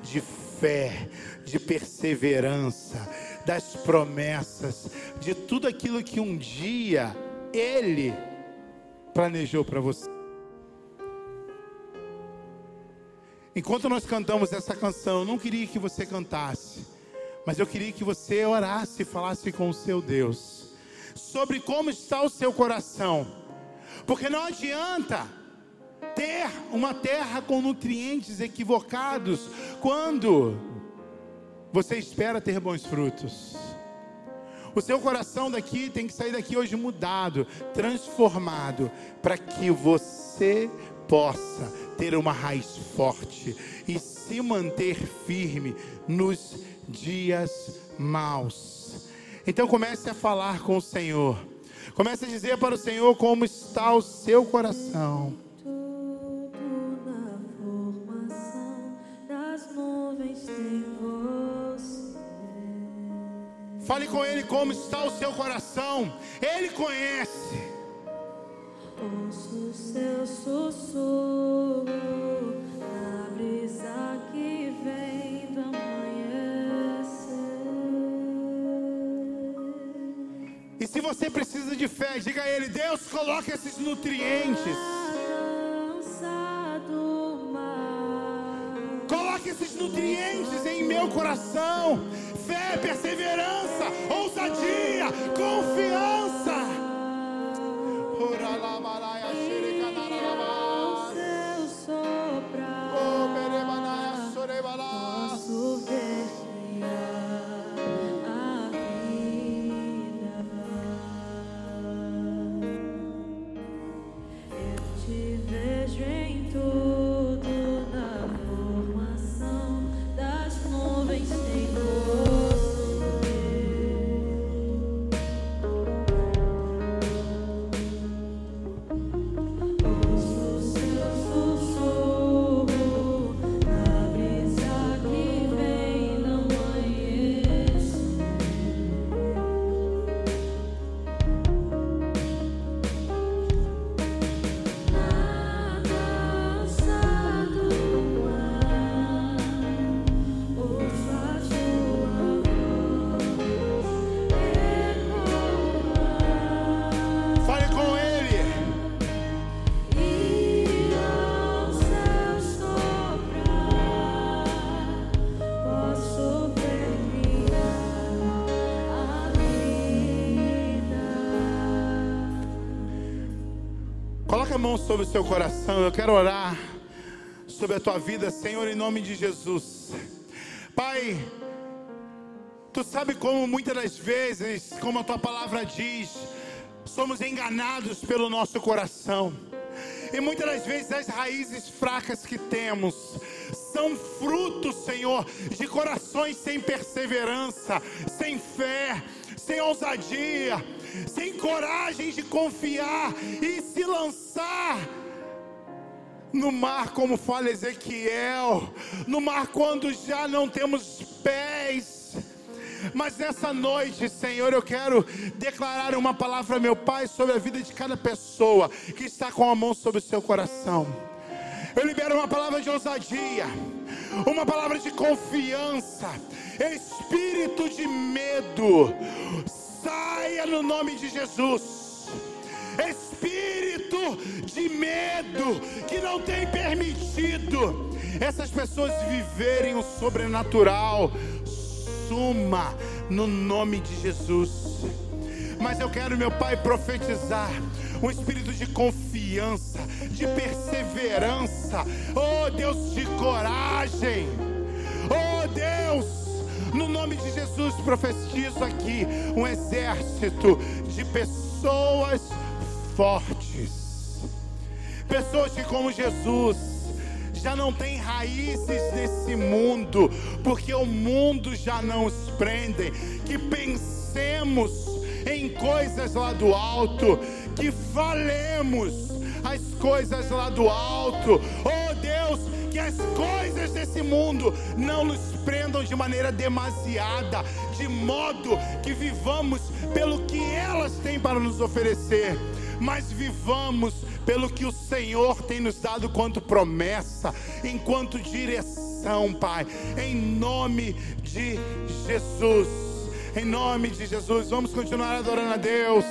de fé, de perseverança, das promessas, de tudo aquilo que um dia Ele planejou para você. Enquanto nós cantamos essa canção, eu não queria que você cantasse, mas eu queria que você orasse e falasse com o seu Deus sobre como está o seu coração, porque não adianta ter uma terra com nutrientes equivocados quando você espera ter bons frutos. O seu coração daqui tem que sair daqui hoje mudado, transformado, para que você possa ter uma raiz forte e se manter firme nos dias maus. Então comece a falar com o Senhor, comece a dizer para o Senhor como está o seu coração. Fale com Ele como está o seu coração. Ele conhece. Ouço o seu sussurro na brisa que vem do amanhecer. E se você precisa de fé, diga a Ele: Deus, coloque esses nutrientes. Coloque esses nutrientes em meu coração. Fé, perseverança, ousadia, confiança. Thank you. Coloque a mão sobre o seu coração. Eu quero orar sobre a tua vida, Senhor, em nome de Jesus. Pai, Tu sabe como muitas das vezes, como a Tua palavra diz, somos enganados pelo nosso coração. E muitas das vezes as raízes fracas que temos são frutos, Senhor, de corações sem perseverança, sem fé, sem ousadia, sem coragem de confiar e se lançar no mar, como fala Ezequiel, no mar quando já não temos pés. Mas nessa noite, Senhor, eu quero declarar uma palavra, meu Pai, sobre a vida de cada pessoa que está com a mão sobre o seu coração. Eu libero uma palavra de ousadia, uma palavra de confiança, espírito de medo, saia no nome de Jesus, espírito de medo que não tem permitido essas pessoas viverem o sobrenatural, suma no nome de Jesus. Mas eu quero, meu Pai, profetizar um espírito de confiança, de perseverança, oh Deus, de coragem, oh Deus. No nome de Jesus, profetizo aqui um exército de pessoas fortes. Pessoas que, como Jesus, já não têm raízes nesse mundo, porque o mundo já não os prende. Que pensemos em coisas lá do alto, que valemos as coisas lá do alto. Oh Deus, que as coisas desse mundo não nos prendam de maneira demasiada, de modo que vivamos pelo que elas têm para nos oferecer, mas vivamos pelo que o Senhor tem nos dado quanto promessa, enquanto direção, Pai, em nome de Jesus, em nome de Jesus. Vamos continuar adorando a Deus.